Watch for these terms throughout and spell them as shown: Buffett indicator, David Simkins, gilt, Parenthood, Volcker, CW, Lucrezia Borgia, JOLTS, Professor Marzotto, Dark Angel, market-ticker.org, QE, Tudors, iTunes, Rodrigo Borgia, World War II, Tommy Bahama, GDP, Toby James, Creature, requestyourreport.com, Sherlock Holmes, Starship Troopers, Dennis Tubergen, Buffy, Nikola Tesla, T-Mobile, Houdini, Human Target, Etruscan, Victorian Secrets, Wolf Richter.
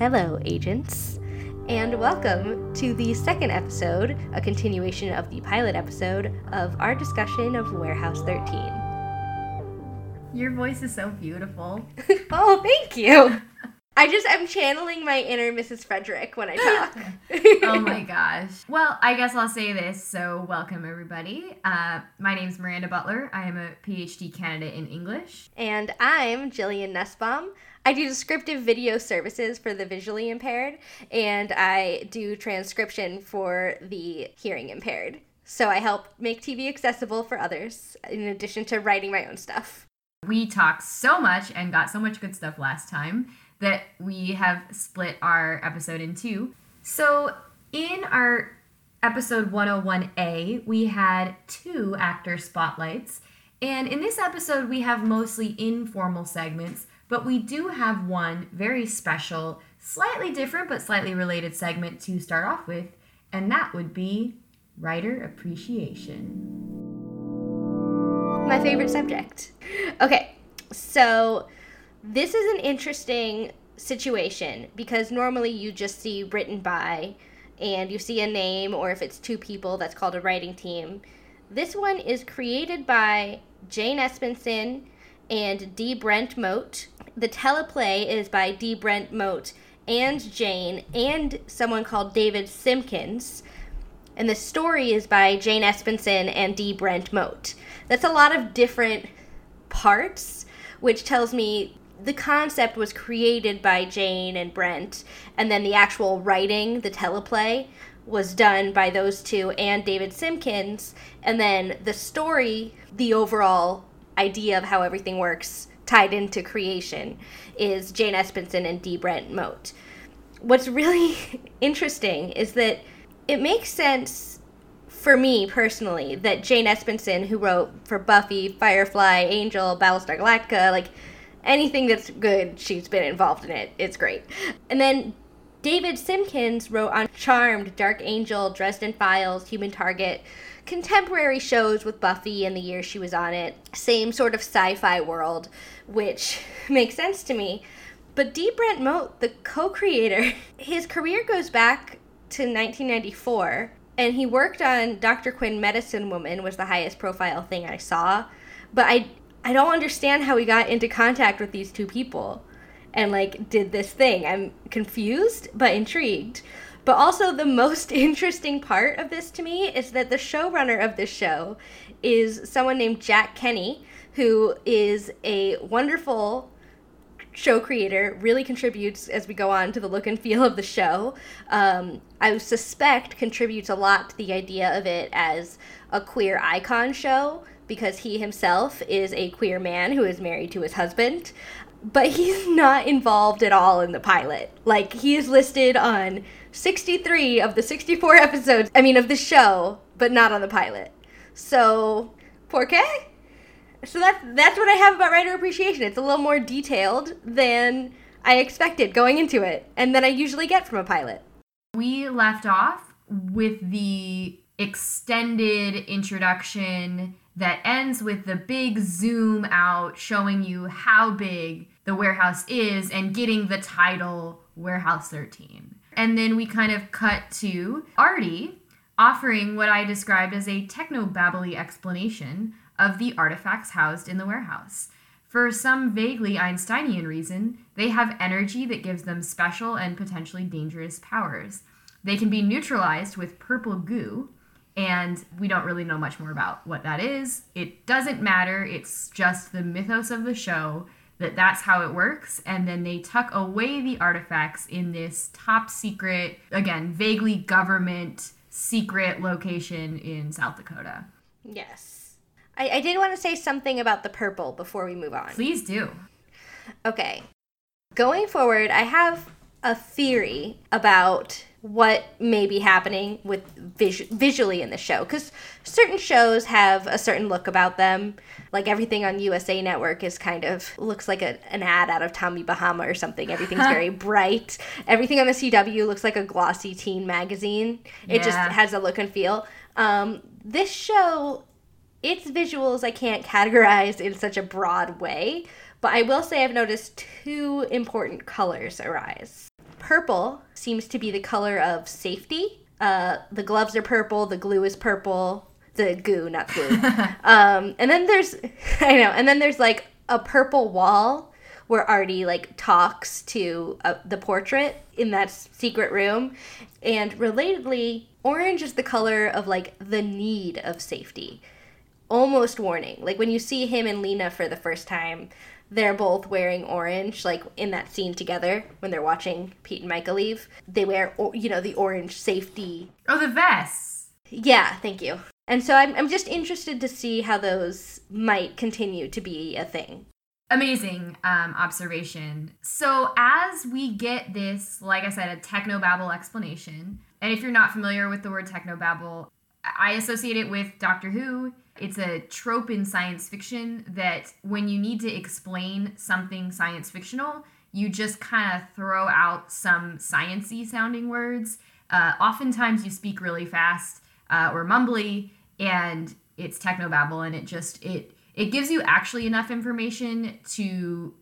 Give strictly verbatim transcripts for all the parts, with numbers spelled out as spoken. Hello, agents, and welcome to the second episode, a continuation of the pilot episode, of our discussion of Warehouse thirteen. Your voice is so beautiful. Oh, thank you! I just am channeling my inner Missus Frederick when I talk. Oh my gosh. Well, I guess I'll say this. So welcome, everybody. Uh, my name's Miranda Butler. I am a PhD candidate in English. And I'm Jillian Nussbaum. I do descriptive video services for the visually impaired, and I do transcription for the hearing impaired. So I help make T V accessible for others, in addition to writing my own stuff. We talked so much and got so much good stuff last time that we have split our episode in two. So in our episode one oh one A, we had two actor spotlights. And in this episode, we have mostly informal segments, but we do have one very special, slightly different but slightly related segment to start off with, and that would be writer appreciation. My favorite subject. Okay, so this is an interesting situation because normally you just see written by and you see a name, or if it's two people, that's called a writing team. This one is created by Jane Espenson and D. Brent Mote. The teleplay is by D. Brent Mote and Jane and someone called David Simkins. And the story is by Jane Espenson and D. Brent Mote. That's a lot of different parts, which tells me the concept was created by Jane and Brent, and then the actual writing, the teleplay, was done by those two and David Simkins, and then the story, the overall idea of how everything works tied into creation, is Jane Espenson and D. Brent Mote. What's really interesting is that it makes sense for me personally that Jane Espenson, who wrote for Buffy, Firefly, Angel, Battlestar Galactica, like, anything that's good, she's been involved in it. It's great. And then David Simkins wrote on Charmed, Dark Angel, Dresden Files, Human Target, contemporary shows with Buffy and the year she was on it. Same sort of sci-fi world, which makes sense to me. But D. Brent Mote, the co-creator, his career goes back to nineteen ninety-four, and he worked on Doctor Quinn Medicine Woman, was the highest profile thing I saw. But I... I don't understand how we got into contact with these two people and, like, did this thing. I'm confused but intrigued. But also the most interesting part of this to me is that the showrunner of this show is someone named Jack Kenny, who is a wonderful show creator, really contributes, as we go on, to the look and feel of the show. Um, I suspect contributes a lot to the idea of it as a queer icon show, because he himself is a queer man who is married to his husband, but he's not involved at all in the pilot. Like, he is listed on sixty-three of the sixty-four episodes, I mean, of the show, but not on the pilot. So, por qué? So that's, that's what I have about writer appreciation. It's a little more detailed than I expected going into it, and than I usually get from a pilot. We left off with the extended introduction that ends with the big zoom out showing you how big the warehouse is and getting the title Warehouse thirteen. And then we kind of cut to Artie offering what I described as a techno-babbly explanation of the artifacts housed in the warehouse. For some vaguely Einsteinian reason, they have energy that gives them special and potentially dangerous powers. They can be neutralized with purple goo, and we don't really know much more about what that is. It doesn't matter. It's just the mythos of the show that that's how it works. And then they tuck away the artifacts in this top secret, again, vaguely government secret location in South Dakota. Yes. I, I did want to say something about the purple before we move on. Please do. Okay. Going forward, I have a theory about what may be happening with vis- visually in the show, because certain shows have a certain look about them. Like, everything on U S A Network is kind of looks like a, an ad out of Tommy Bahama or something. Everything's very bright. Everything on the C W looks like a glossy teen magazine. It yeah. just has a look and feel. Um, this show, its visuals I can't categorize in such a broad way, but I will say I've noticed two important colors arise. purple seems to be the color of safety. Uh, the gloves are purple. The glue is purple. The goo, not glue. um, and then there's, I know, and then there's like a purple wall where Artie like talks to uh, the portrait in that secret room. And relatedly, orange is the color of like the need of safety. Almost warning. Like when you see him and Leena for the first time, they're both wearing orange, like in that scene together when they're watching Pete and Myka leave. They wear, you know, the orange safety. Oh, the vests. Yeah, thank you. And so I'm I'm just interested to see how those might continue to be a thing. Amazing um, observation. So as we get this, like I said, a technobabble explanation, and if you're not familiar with the word technobabble, I associate it with Doctor Who. It's a trope in science fiction that when you need to explain something science fictional, you just kind of throw out some science-y sounding words. Uh, oftentimes you speak really fast uh, or mumbly, and it's technobabble, and it just it it gives you actually enough information to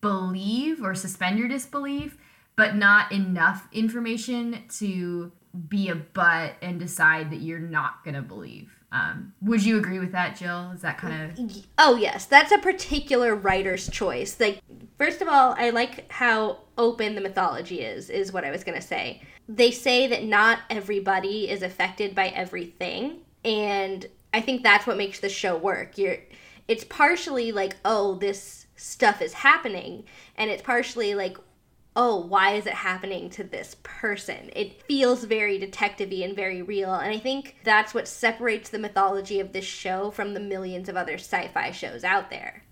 believe or suspend your disbelief, but not enough information to be a butt and decide that you're not going to believe. Um, would you agree with that, Jill? Is that kind of... Oh, yes. That's a particular writer's choice. Like, first of all, I like how open the mythology is, is what I was going to say. They say that not everybody is affected by everything, and I think that's what makes the show work. You're, it's partially like, oh, this stuff is happening, and it's partially like, oh, why is it happening to this person? It feels very detective-y and very real, and I think that's what separates the mythology of this show from the millions of other sci-fi shows out there.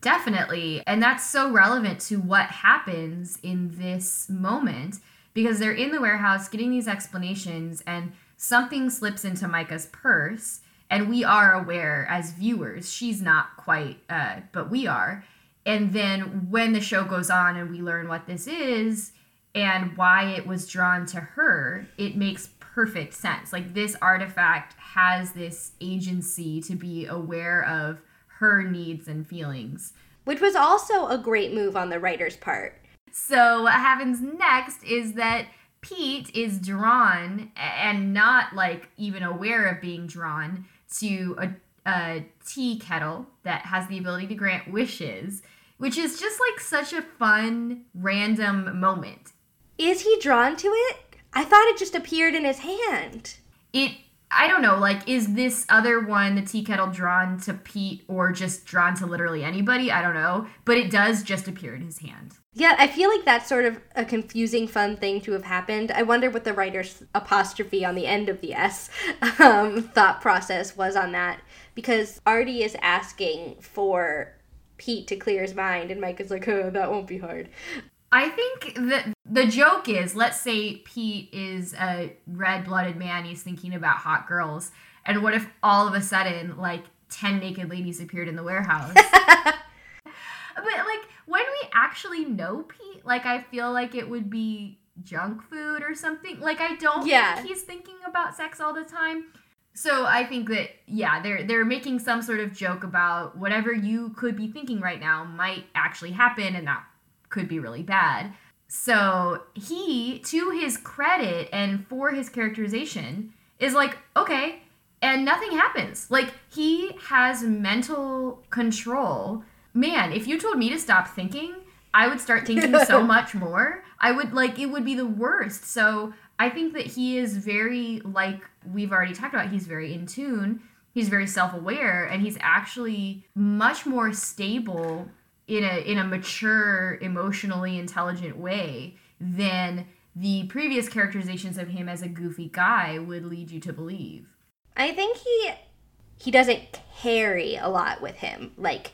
Definitely, and that's so relevant to what happens in this moment, because they're in the warehouse getting these explanations, and something slips into Micah's purse, and we are aware as viewers, she's not quite, uh, but we are. And then when the show goes on and we learn what this is and why it was drawn to her, it makes perfect sense. Like, this artifact has this agency to be aware of her needs and feelings. Which was also a great move on the writer's part. So what happens next is that Pete is drawn, and not like even aware of being drawn, to a a tea kettle that has the ability to grant wishes, which is just like such a fun, random moment. Is he drawn to it? I thought it just appeared in his hand. It, I don't know, like, is this other one, the tea kettle, drawn to Pete or just drawn to literally anybody? I don't know, but it does just appear in his hand. Yeah, I feel like that's sort of a confusing, fun thing to have happened. I wonder what the writer's apostrophe on the end of the S um, thought process was on that. Because Artie is asking for Pete to clear his mind, and Mike is like, oh, that won't be hard. I think that the joke is, let's say Pete is a red-blooded man, he's thinking about hot girls, and what if all of a sudden, like, ten naked ladies appeared in the warehouse? But, like, when we actually know Pete, like, I feel like it would be junk food or something. Like, I don't yeah. think he's thinking about sex all the time. So I think that, yeah, they're they're making some sort of joke about whatever you could be thinking right now might actually happen, and that could be really bad. So he, to his credit and for his characterization, is like, okay, and nothing happens. Like, he has mental control. Man, if you told me to stop thinking, I would start thinking so much more. I would, like, it would be the worst. So I think that he is very, like we've already talked about, he's very in tune, he's very self-aware, and he's actually much more stable in a in a mature, emotionally intelligent way than the previous characterizations of him as a goofy guy would lead you to believe. I think he he doesn't carry a lot with him. Like,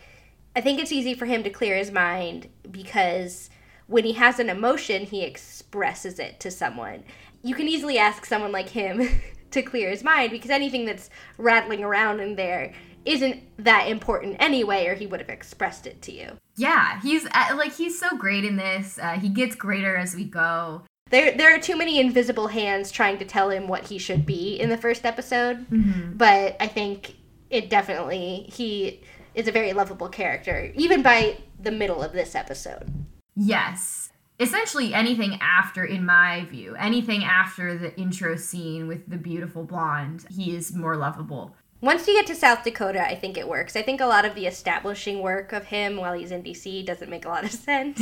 I think it's easy for him to clear his mind because when he has an emotion, he expresses it to someone. You can easily ask someone like him to clear his mind because anything that's rattling around in there isn't that important anyway, or he would have expressed it to you. Yeah, he's uh, like he's so great in this. Uh, he gets greater as we go. There, there are too many invisible hands trying to tell him what he should be in the first episode, mm-hmm. but I think it definitely, he is a very lovable character, even by the middle of this episode. Yes. essentially anything after, in my view, anything after the intro scene with the beautiful blonde, he is more lovable. Once you get to South Dakota, I think it works. I think a lot of the establishing work of him while he's in D C doesn't make a lot of sense.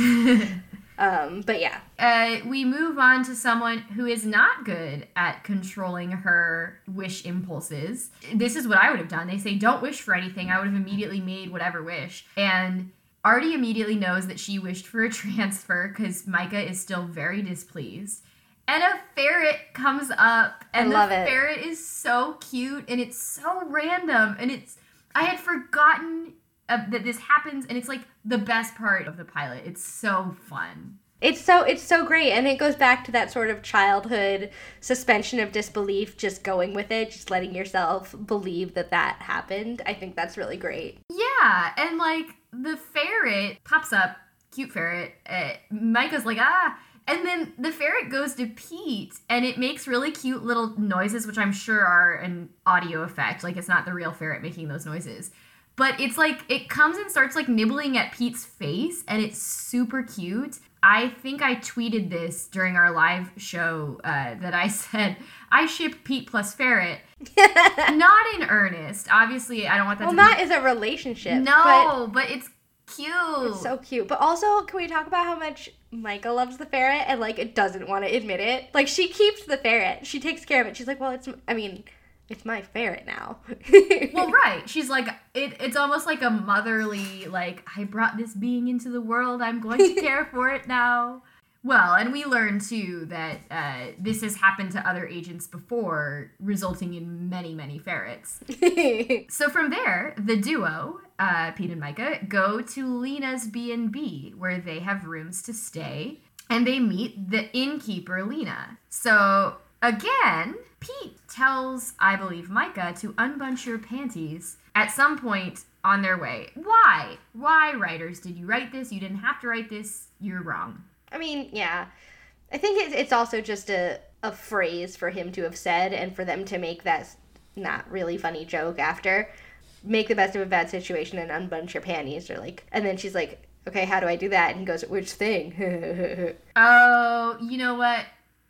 um, but yeah. Uh, we move on to someone who is not good at controlling her wish impulses. This is what I would have done. They say, don't wish for anything. I would have immediately made whatever wish. And Artie immediately knows that she wished for a transfer because Myka is still very displeased. And a ferret comes up, and the it. ferret is so cute, and it's so random, and it's, I had forgotten uh, that this happens, and it's like the best part of the pilot. It's so fun. It's so, it's so great, and it goes back to that sort of childhood suspension of disbelief, just going with it, just letting yourself believe that that happened. I think that's really great. Yeah, and like, the ferret pops up, cute ferret, uh, Micah's like, ah, and then the ferret goes to Pete, and it makes really cute little noises, which I'm sure are an audio effect. Like, it's not the real ferret making those noises. But it's like, it comes and starts, like, nibbling at Pete's face, and it's super cute. I think I tweeted this during our live show uh, that I said, I ship Pete plus ferret. Not in earnest. Obviously, I don't want that well, to be... Well, not as a relationship. No, but, but it's cute. It's so cute. But also, can we talk about how much Myka loves the ferret and, like, it doesn't want to admit it? Like, she keeps the ferret. She takes care of it. She's like, well, it's, I mean, it's my ferret now. Well, right. She's like, it, it's almost like a motherly, like, I brought this being into the world. I'm going to care for it now. Well, and we learn, too, that uh, this has happened to other agents before, resulting in many, many ferrets. So from there, the duo, uh, Pete and Myka, go to Leena's B and B, where they have rooms to stay, and they meet the innkeeper, Leena. So, again, Pete tells, I believe, Myka to unbunch your panties at some point on their way. Why? Why, writers? Did you write this? You didn't have to write this. You're wrong. I mean, yeah. I think it's also just a, a phrase for him to have said and for them to make that not really funny joke after. Make the best of a bad situation and unbunch your panties. Or like, and then she's like, okay, how do I do that? And he goes, which thing? Oh, you know what?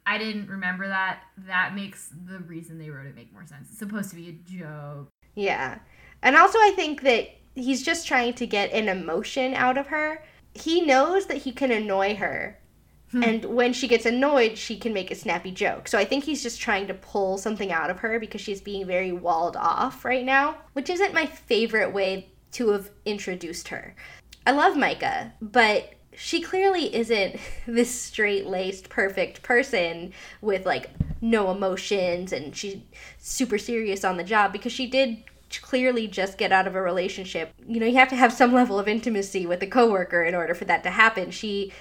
I didn't remember that. That makes the reason they wrote it make more sense. It's supposed to be a joke. Yeah. And also I think that he's just trying to get an emotion out of her. He knows that he can annoy her, hmm. and when she gets annoyed, she can make a snappy joke. So I think he's just trying to pull something out of her because she's being very walled off right now, which isn't my favorite way to have introduced her. I love Myka, but she clearly isn't this straight-laced, perfect person with, like, no emotions, and she's super serious on the job because she did clearly just get out of a relationship. You know, you have to have some level of intimacy with a coworker in order for that to happen. She,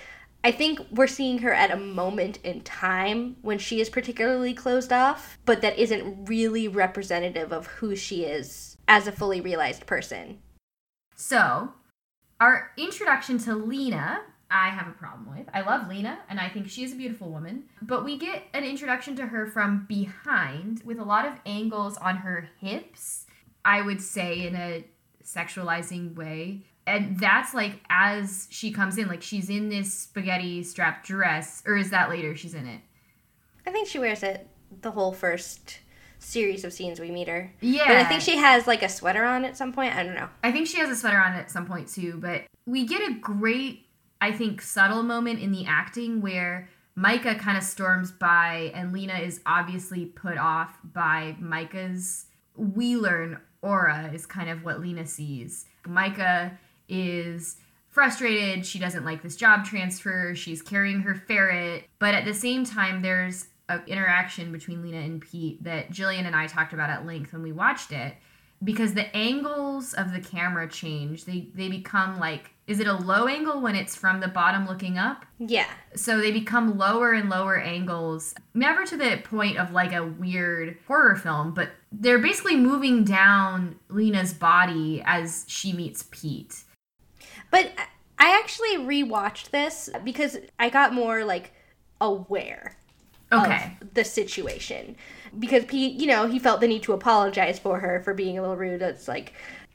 I think we're seeing her at a moment in time when she is particularly closed off, but that isn't really representative of who she is as a fully realized person. So, our introduction to Leena, I have a problem with. I love Leena, and I think she is a beautiful woman, but we get an introduction to her from behind with a lot of angles on her hips, I would say in a sexualizing way. And that's like as she comes in, like she's in this spaghetti strap dress, or is that later she's in it? I think she wears it the whole first series of scenes we meet her. Yeah. But I think she has like a sweater on at some point. I don't know. I think she has a sweater on at some point too, but we get a great, I think, subtle moment in the acting where Myka kind of storms by and Leena is obviously put off by Micah's, we learn, aura is kind of what Leena sees. Myka is frustrated. She doesn't like this job transfer. She's carrying her ferret. But at the same time, there's an interaction between Leena and Pete that Jillian and I talked about at length when we watched it. Because the angles of the camera change. They, they become like, is it a low angle when it's from the bottom looking up? Yeah. So they become lower and lower angles. Never to the point of like a weird horror film, but they're basically moving down Leena's body as she meets Pete. But I actually rewatched this because I got more like aware okay. of the situation. Because Pete, you know, he felt the need to apologize for her for being a little rude. It's like,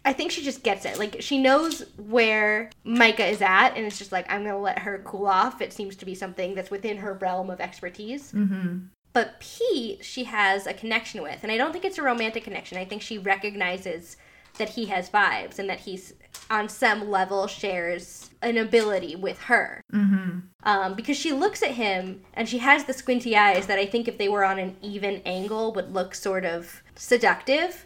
I think she just gets it. Like, she knows where Myka is at, and it's just like, I'm going to let her cool off. It seems to be something that's within her realm of expertise. Mm-hmm. But Pete, she has a connection with, and I don't think it's a romantic connection. I think she recognizes that he has vibes and that he's, on some level, shares an ability with her. Mm-hmm. Um, because she looks at him, and she has the squinty eyes that I think if they were on an even angle would look sort of seductive.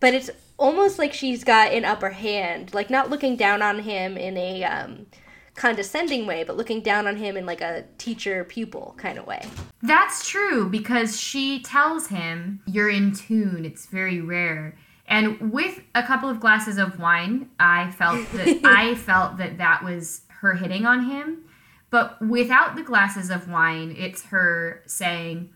But it's almost like she's got an upper hand, like not looking down on him in a um, condescending way, but looking down on him in like a teacher-pupil kind of way. That's true, because she tells him, you're in tune, it's very rare. And with a couple of glasses of wine, I felt that I felt that that was her hitting on him. But without the glasses of wine, it's her saying,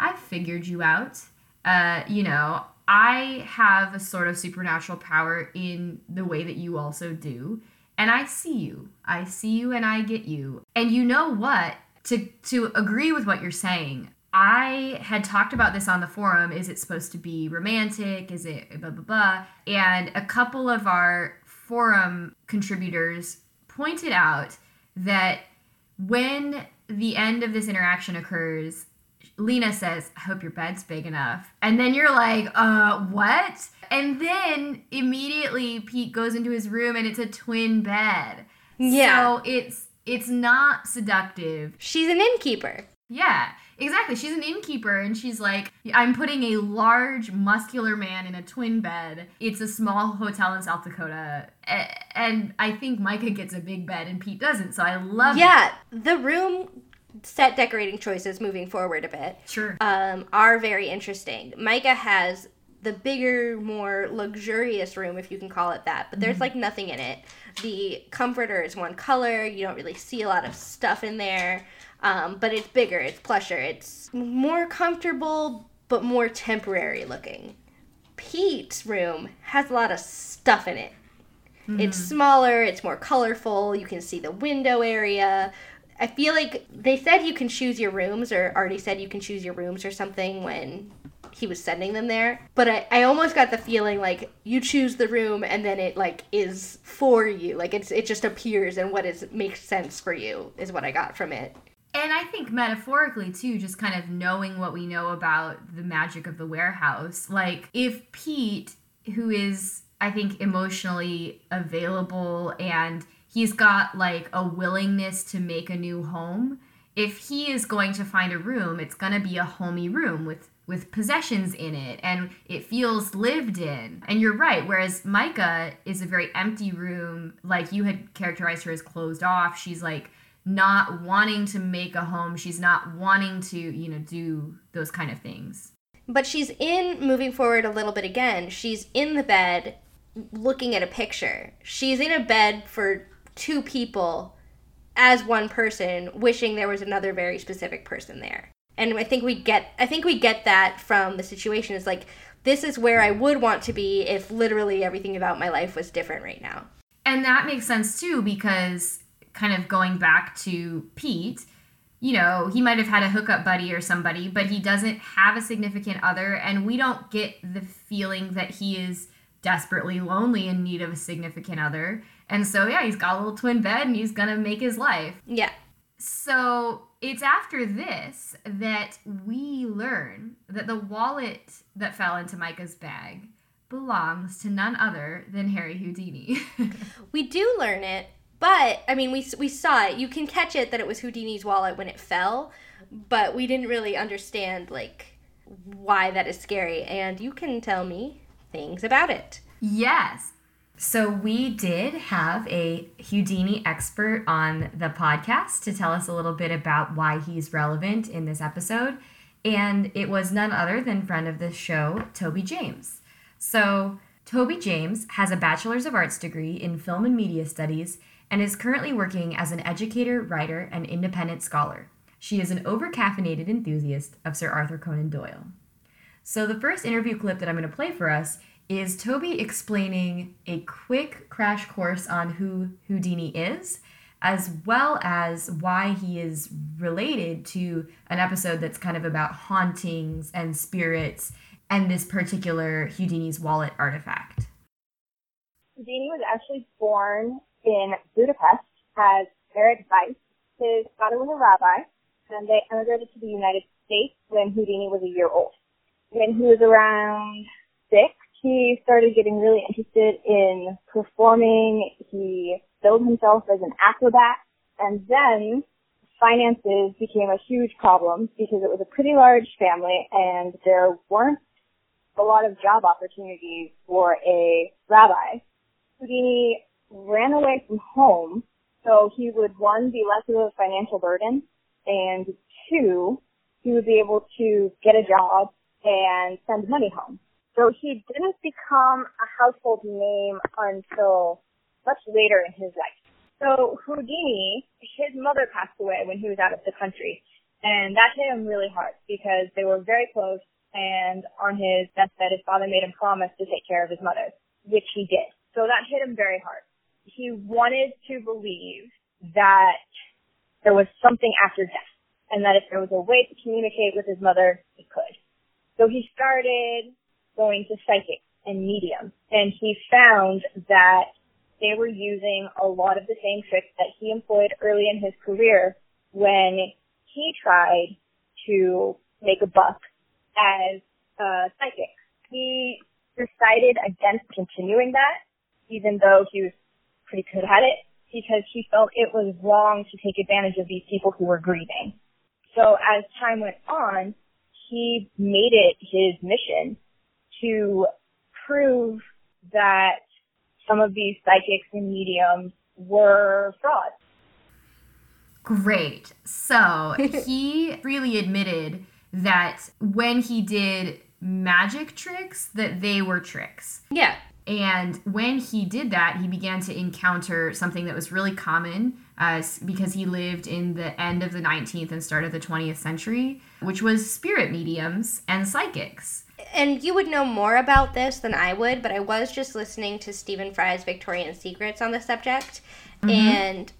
I figured you out. Uh, you know, I have a sort of supernatural power in the way that you also do. And I see you. I see you and I get you. And you know what? To, to agree with what you're saying, I had talked about this on the forum. Is it supposed to be romantic? Is it blah, blah, blah? And a couple of our forum contributors pointed out that when the end of this interaction occurs, Leena says, I hope your bed's big enough. And then you're like, uh, what? And then immediately Pete goes into his room and it's a twin bed. Yeah. So it's, it's not seductive. She's an innkeeper. Yeah, exactly. She's an innkeeper, and she's like, I'm putting a large, muscular man in a twin bed. It's a small hotel in South Dakota, and I think Myka gets a big bed, and Pete doesn't, so I love yeah, it. Yeah, the room set decorating choices moving forward a bit sure. um, are very interesting. Myka has the bigger, more luxurious room, if you can call it that, but there's, mm-hmm. like, nothing in it. The comforter is one color. You don't really see a lot of stuff in there. Um, but it's bigger, it's plusher, it's more comfortable, but more temporary looking. Pete's room has a lot of stuff in it. Mm-hmm. It's smaller, it's more colorful, you can see the window area. I feel like they said you can choose your rooms, or Artie said you can choose your rooms or something when he was sending them there. But I, I almost got the feeling like you choose the room and then it like is for you. Like it's it just appears, and what is makes sense for you is what I got from it. And I think metaphorically, too, just kind of knowing what we know about the magic of the warehouse. Like, if Pete, who is, I think, emotionally available and he's got, like, a willingness to make a new home, if he is going to find a room, it's going to be a homey room with, with possessions in it. And it feels lived in. And you're right. Whereas Myka is a very empty room. Like, you had characterized her as closed off. She's, like, not wanting to make a home. She's not wanting to, you know, do those kind of things. But she's in, moving forward a little bit again, she's in the bed looking at a picture. She's in a bed for two people as one person, wishing there was another very specific person there. And I think we get, I think we get that from the situation. It's like, this is where I would want to be if literally everything about my life was different right now. And that makes sense too, because kind of going back to Pete, you know, he might have had a hookup buddy or somebody, but he doesn't have a significant other, and we don't get the feeling that he is desperately lonely in need of a significant other. And so, yeah, he's got a little twin bed, and he's gonna make his life. Yeah. So it's after this that we learn that the wallet that fell into Myka's bag belongs to none other than Harry Houdini. We do learn it. But, I mean, we we saw it. You can catch it that it was Houdini's wallet when it fell, but we didn't really understand, like, why that is scary. And you can tell me things about it. Yes. So we did have a Houdini expert on the podcast to tell us a little bit about why he's relevant in this episode. And it was none other than friend of the show, Toby James. So Toby James has a Bachelor's of Arts degree in Film and Media Studies and is currently working as an educator, writer, and independent scholar. She is an over-caffeinated enthusiast of Sir Arthur Conan Doyle. So the first interview clip that I'm going to play for us is Toby explaining a quick crash course on who Houdini is, as well as why he is related to an episode that's kind of about hauntings and spirits and this particular Houdini's wallet artifact. Houdini was actually born in Budapest as Eric Weiss. His father was a rabbi, and they emigrated to the United States when Houdini was a year old. When he was around six, he started getting really interested in performing. He billed himself as an acrobat, and then finances became a huge problem because it was a pretty large family, and there weren't a lot of job opportunities for a rabbi. Houdini ran away from home, so he would, one, be less of a financial burden, and two, he would be able to get a job and send money home. So he didn't become a household name until much later in his life. So Houdini, his mother passed away when he was out of the country, and that hit him really hard because they were very close, and on his deathbed, his father made him promise to take care of his mother, which he did. So that hit him very hard. He wanted to believe that there was something after death, and that if there was a way to communicate with his mother, he could. So he started going to psychics and mediums, and he found that they were using a lot of the same tricks that he employed early in his career when he tried to make a buck as a psychic. He decided against continuing that, even though he was pretty good at it, because he felt it was wrong to take advantage of these people who were grieving. So as time went on, he made it his mission to prove that some of these psychics and mediums were frauds. Great. So he really admitted that when he did magic tricks, that they were tricks. Yeah. And when he did that, he began to encounter something that was really common uh, because he lived in the end of the nineteenth and start of the twentieth century, which was spirit mediums and psychics. And you would know more about this than I would, but I was just listening to Stephen Fry's Victorian Secrets on the subject, mm-hmm. and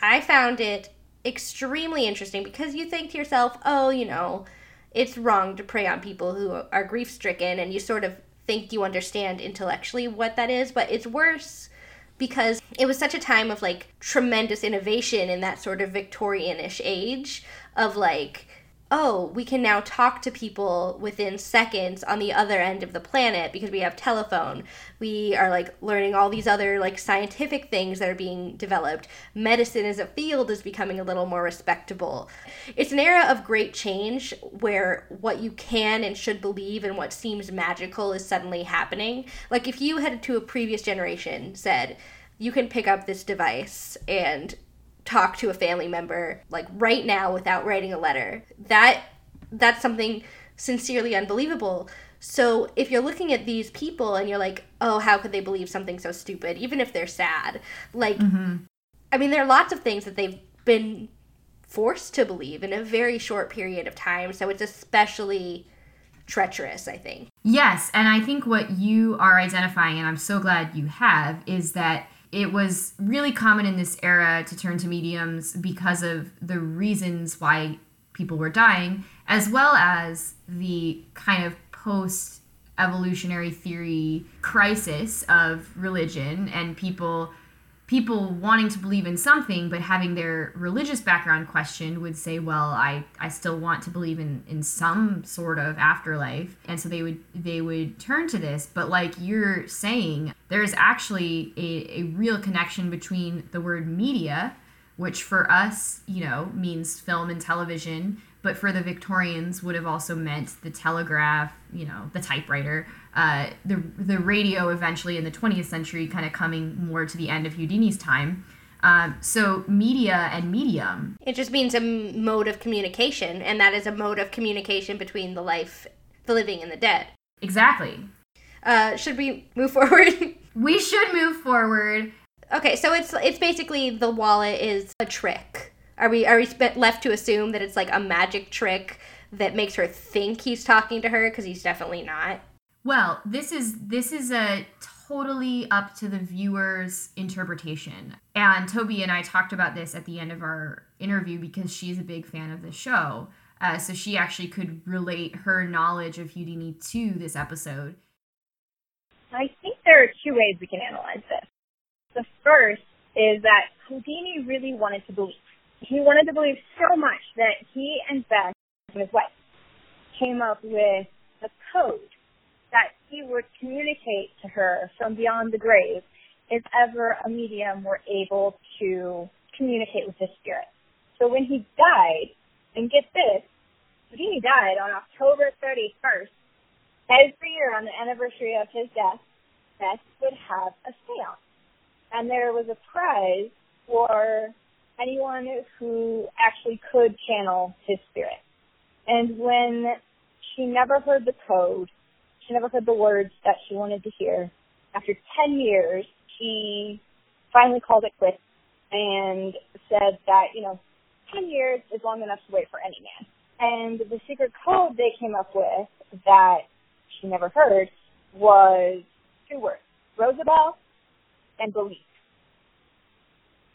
I found it extremely interesting because you think to yourself, oh, you know, it's wrong to prey on people who are grief-stricken, and you sort of think you understand intellectually what that is, but it's worse because it was such a time of, like, tremendous innovation in that sort of Victorian-ish age of, like, oh, we can now talk to people within seconds on the other end of the planet because we have telephone. We are, like, learning all these other, like, scientific things that are being developed. Medicine as a field is becoming a little more respectable. It's an era of great change where what you can and should believe and what seems magical is suddenly happening. Like, if you had to a previous generation said, you can pick up this device and talk to a family member, like, right now without writing a letter. That that's something sincerely unbelievable. So if you're looking at these people and you're like, oh, how could they believe something so stupid, even if they're sad? Like, mm-hmm. I mean, there are lots of things that they've been forced to believe in a very short period of time. So it's especially treacherous, I think. Yes, and I think what you are identifying, and I'm so glad you have, is that it was really common in this era to turn to mediums because of the reasons why people were dying, as well as the kind of post-evolutionary theory crisis of religion and people people wanting to believe in something but having their religious background questioned would say, well, I, I still want to believe in, in some sort of afterlife. And so they would they would turn to this. But like you're saying, there is actually a, a real connection between the word media, which for us, you know, means film and television, but for the Victorians would have also meant the telegraph, you know, the typewriter, uh, the the radio eventually in the twentieth century, kind of coming more to the end of Houdini's time. Um, so media and medium. It just means a mode of communication, and that is a mode of communication between the life, the living and the dead. Exactly. Uh, should we move forward? We should move forward. Okay, so it's it's basically the wallet is a trick. Are we are we left to assume that it's like a magic trick that makes her think he's talking to her because he's definitely not? Well, this is this is a totally up to the viewer's interpretation. And Toby and I talked about this at the end of our interview because she's a big fan of the show. Uh, so she actually could relate her knowledge of Houdini to this episode. I think there there are two ways we can analyze this. The first is that Houdini really wanted to believe. He wanted to believe so much that he and Beth, his wife, came up with a code that he would communicate to her from beyond the grave if ever a medium were able to communicate with his spirit. So when he died, and get this, Houdini died on October thirty-first. Every year on the anniversary of his death, Beth would have a seance. And there was a prize for anyone who actually could channel his spirit. And when she never heard the code, she never heard the words that she wanted to hear, after ten years, she finally called it quits and said that, you know, ten years is long enough to wait for any man. And the secret code they came up with that she never heard was two words, Roosevelt and believe.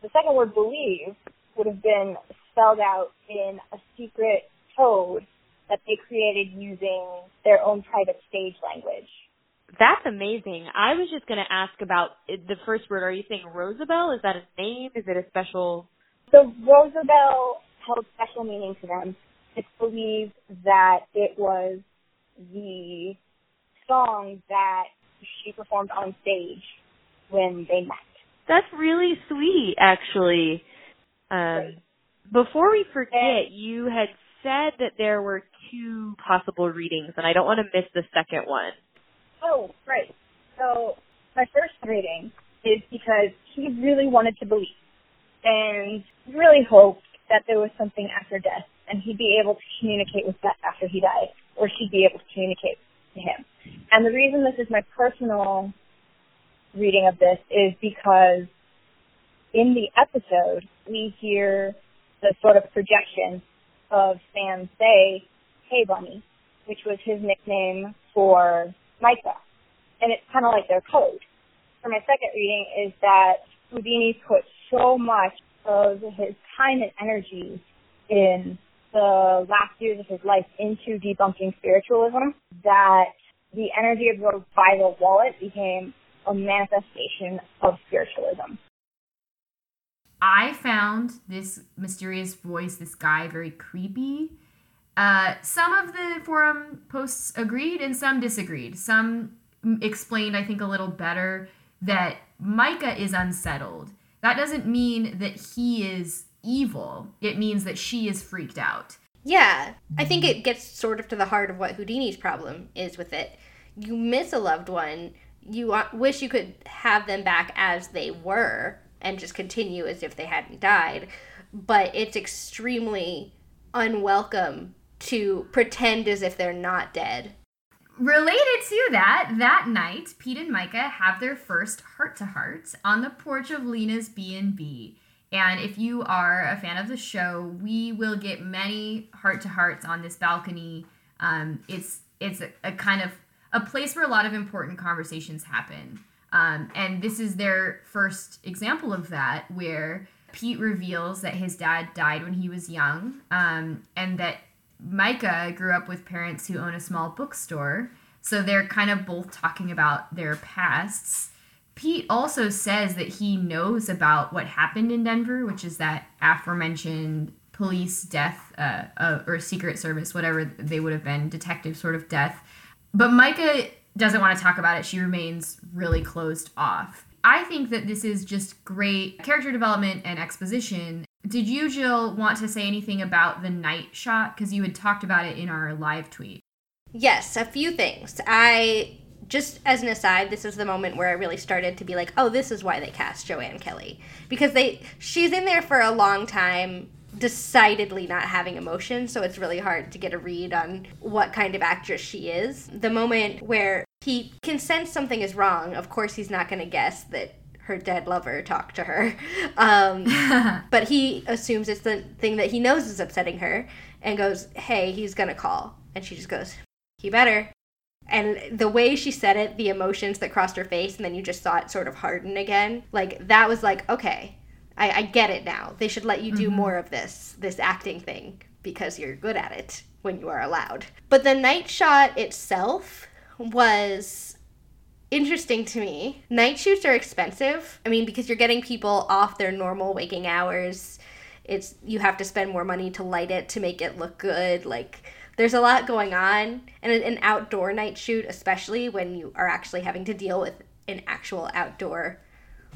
The second word, believe, would have been spelled out in a secret code that they created using their own private stage language. That's amazing. I was just going to ask about the first word. Are you saying Roosevelt? Is that a name? Is it a special? So Roosevelt held special meaning to them. It's believed that it was the song that she performed on stage when they met. That's really sweet, actually. Um, before we forget, and you had said that there were two possible readings, and I don't want to miss the second one. Oh, right. So my first reading is because he really wanted to believe and really hoped that there was something after death and he'd be able to communicate with Beth after he died, or she'd be able to communicate to him. And the reason this is my personal reading of this is because in the episode, we hear the sort of projection of Sam say, "Hey, Bunny," which was his nickname for Myka. And it's kind of like their code. For my second reading is that Houdini put so much of his time and energy in the last years of his life into debunking spiritualism that the energy absorbed by the wallet became a manifestation of spiritualism. I found this mysterious voice, this guy, very creepy. Uh, some of the forum posts agreed and some disagreed. Some explained, I think, a little better that Myka is unsettled. That doesn't mean that he is evil. It means that she is freaked out. Yeah, I think it gets sort of to the heart of what Houdini's problem is with it. You miss a loved one, you wish you could have them back as they were and just continue as if they hadn't died, but it's extremely unwelcome to pretend as if they're not dead. Related to that, that night, Pete and Myka have their first heart-to-heart on the porch of Leena's B and B. And if you are a fan of the show, we will get many heart-to-hearts on this balcony. Um, it's it's a, a kind of a place where a lot of important conversations happen. Um, and this is their first example of that, where Pete reveals that his dad died when he was young, um, and that Myka grew up with parents who own a small bookstore. So they're kind of both talking about their pasts. Pete also says that he knows about what happened in Denver, which is that aforementioned police death uh, uh, or Secret Service, whatever they would have been, detective sort of death. But Myka doesn't want to talk about it. She remains really closed off. I think that this is just great character development and exposition. Did you, Jill, want to say anything about the night shot? Because you had talked about it in our live tweet. Yes, a few things. I, just as an aside, this is the moment where I really started to be like, oh, this is why they cast Joanne Kelly. Because they she's in there for a long time, decidedly not having emotion, so it's really hard to get a read on what kind of actress she is. The moment where Pete can sense something is wrong, of course he's not going to guess that her dead lover talked to her. Um, but he assumes it's the thing that he knows is upsetting her and goes, hey, he's going to call. And she just goes, he better. And the way she said it, the emotions that crossed her face, and then you just saw it sort of harden again. Like, that was like, okay, I, I get it now. They should let you do mm-hmm. more of this, this acting thing, because you're good at it when you are allowed. But the night shot itself was interesting to me. Night shoots are expensive. I mean, because you're getting people off their normal waking hours. It's you have to spend more money to light it, to make it look good. Like, there's a lot going on. And an outdoor night shoot, especially when you are actually having to deal with an actual outdoor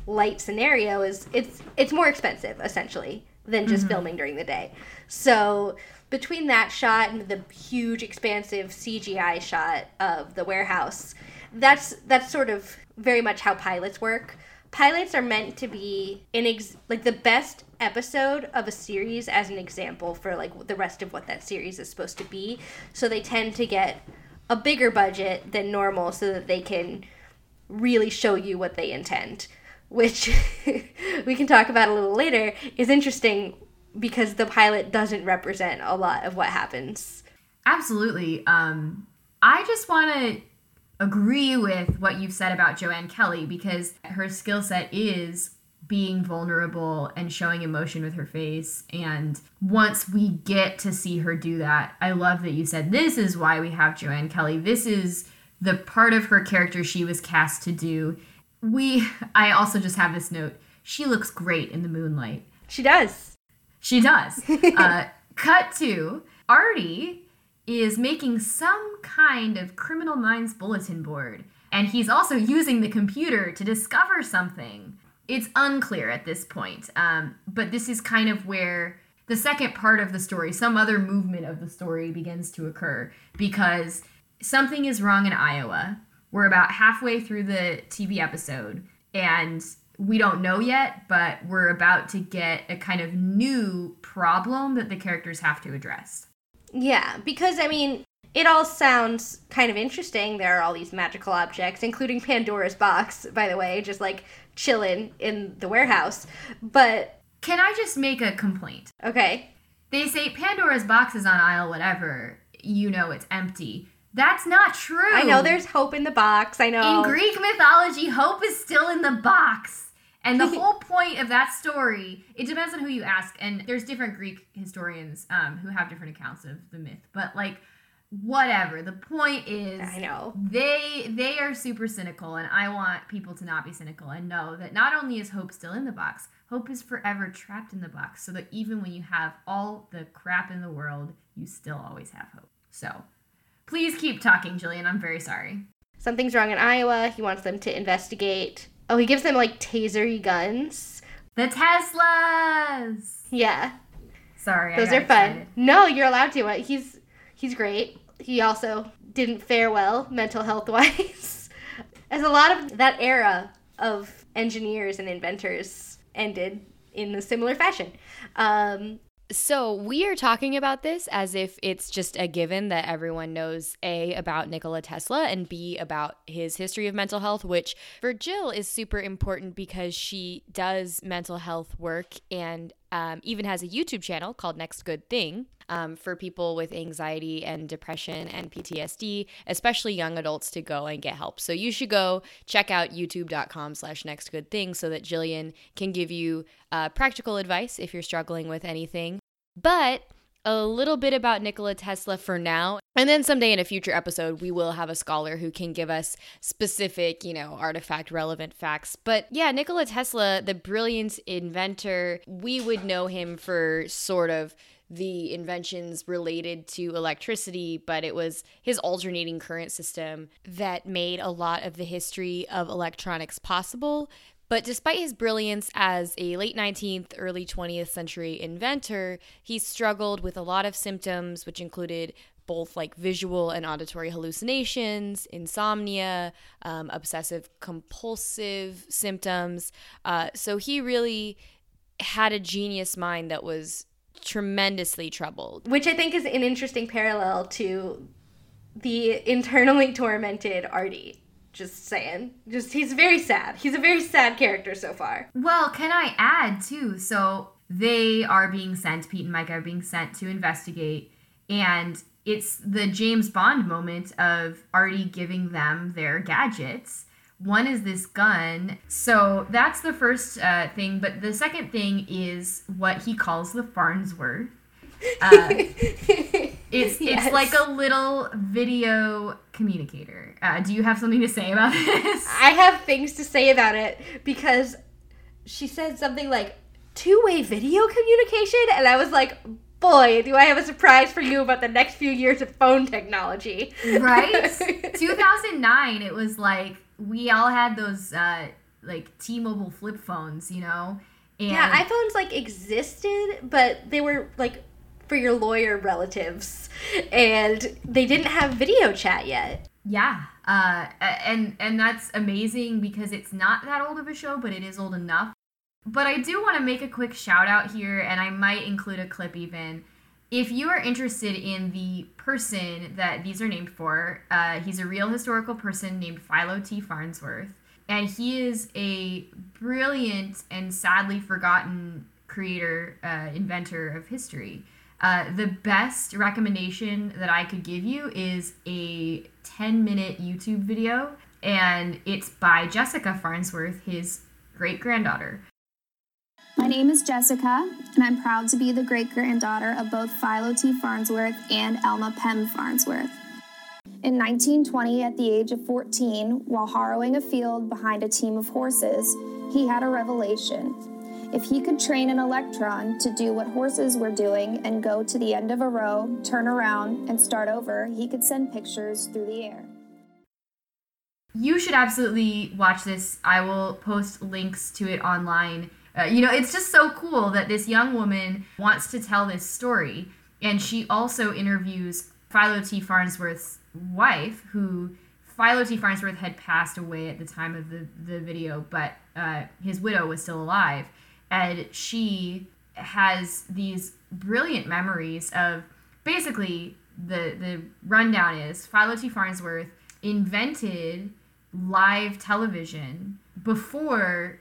light scenario, is it's it's more expensive, essentially, than just mm-hmm. filming during the day. So between that shot and the huge expansive C G I shot of the warehouse, that's that's sort of very much how pilots work. Pilots are meant to be in ex- like the best episode of a series as an example for like the rest of what that series is supposed to be. So they tend to get a bigger budget than normal so that they can really show you what they intend, which we can talk about a little later, is interesting because the pilot doesn't represent a lot of what happens. Absolutely. Um, I just want to agree with what you've said about Joanne Kelly, because her skill set is being vulnerable and showing emotion with her face. And once we get to see her do that, I love that you said this is why we have Joanne Kelly. This is the part of her character she was cast to do. We, I also just have this note. She looks great in the moonlight. She does. She does. uh, cut to Artie is making some kind of Criminal Minds bulletin board. And he's also using the computer to discover something. It's unclear at this point. Um, but this is kind of where the second part of the story, some other movement of the story, begins to occur. Because something is wrong in Iowa. We're about halfway through the T V episode, and we don't know yet, but we're about to get a kind of new problem that the characters have to address. Yeah, because, I mean, it all sounds kind of interesting. There are all these magical objects, including Pandora's box, by the way, just, like, chilling in the warehouse. But can I just make a complaint? Okay. They say Pandora's box is on aisle whatever. You know it's empty. That's not true. I know there's hope in the box. I know. In Greek mythology, hope is still in the box. And the whole point of that story, it depends on who you ask. And there's different Greek historians um, who have different accounts of the myth. But, like, whatever. The point is, I know. They, they are super cynical, and I want people to not be cynical and know that not only is hope still in the box, hope is forever trapped in the box, so that even when you have all the crap in the world, you still always have hope. So please keep talking, Jillian. I'm very sorry. Something's wrong in Iowa. He wants them to investigate. Oh, he gives them, like, taser-y guns. The Teslas! Yeah. Sorry, Those I are excited. Fun. No, you're allowed to. He's he's great. He also didn't fare well mental health-wise. As a lot of that era of engineers and inventors ended in a similar fashion. Um... So we are talking about this as if it's just a given that everyone knows A, about Nikola Tesla, and B, about his history of mental health, which for Jill is super important because she does mental health work and um, even has a YouTube channel called Next Good Thing um, for people with anxiety and depression and P T S D, especially young adults, to go and get help. So you should go check out youtube.com slash next good thing so that Jillian can give you uh, practical advice if you're struggling with anything. But a little bit about Nikola Tesla for now. And then someday in a future episode, we will have a scholar who can give us specific, you know, artifact relevant facts. But yeah, Nikola Tesla, the brilliant inventor, we would know him for sort of the inventions related to electricity, but it was his alternating current system that made a lot of the history of electronics possible. But despite his brilliance as a late nineteenth, early twentieth century inventor, he struggled with a lot of symptoms, which included both like visual and auditory hallucinations, insomnia, um, obsessive compulsive symptoms. Uh, so he really had a genius mind that was tremendously troubled. Which I think is an interesting parallel to the internally tormented Artie. Just saying. Just he's very sad. He's a very sad character so far. Well, can I add, too? So they are being sent, Pete and Myka are being sent to investigate. And it's the James Bond moment of Artie giving them their gadgets. One is this gun. So that's the first uh, thing. But the second thing is what he calls the Farnsworth. Uh, it's, yes. It's like a little video communicator. Uh, do you have something to say about this? I have things to say about it because she said something like two-way video communication, and I was like, boy, do I have a surprise for you about the next few years of phone technology. Right? two thousand nine, it was like, we all had those, uh, like, T-Mobile flip phones, you know? And yeah, iPhones, like, existed, but they were, like, for your lawyer relatives, and they didn't have video chat yet. Yeah, uh, and, and that's amazing because it's not that old of a show, but it is old enough. But I do want to make a quick shout out here, and I might include a clip even. If you are interested in the person that these are named for, uh, he's a real historical person named Philo T. Farnsworth. And he is a brilliant and sadly forgotten creator, uh, inventor of history. Uh, the best recommendation that I could give you is a ten-minute YouTube video, and it's by Jessica Farnsworth, his great-granddaughter. My name is Jessica, and I'm proud to be the great-granddaughter of both Philo T. Farnsworth and Alma Pem Farnsworth. In nineteen twenty, at the age of fourteen, while harrowing a field behind a team of horses, he had a revelation. If he could train an electron to do what horses were doing and go to the end of a row, turn around, and start over, he could send pictures through the air. You should absolutely watch this. I will post links to it online. Uh, you know, it's just so cool that this young woman wants to tell this story. And she also interviews Philo T. Farnsworth's wife, who Philo T. Farnsworth had passed away at the time of the, the video, but uh, his widow was still alive. And she has these brilliant memories of basically the, the rundown is Philo T. Farnsworth invented live television before...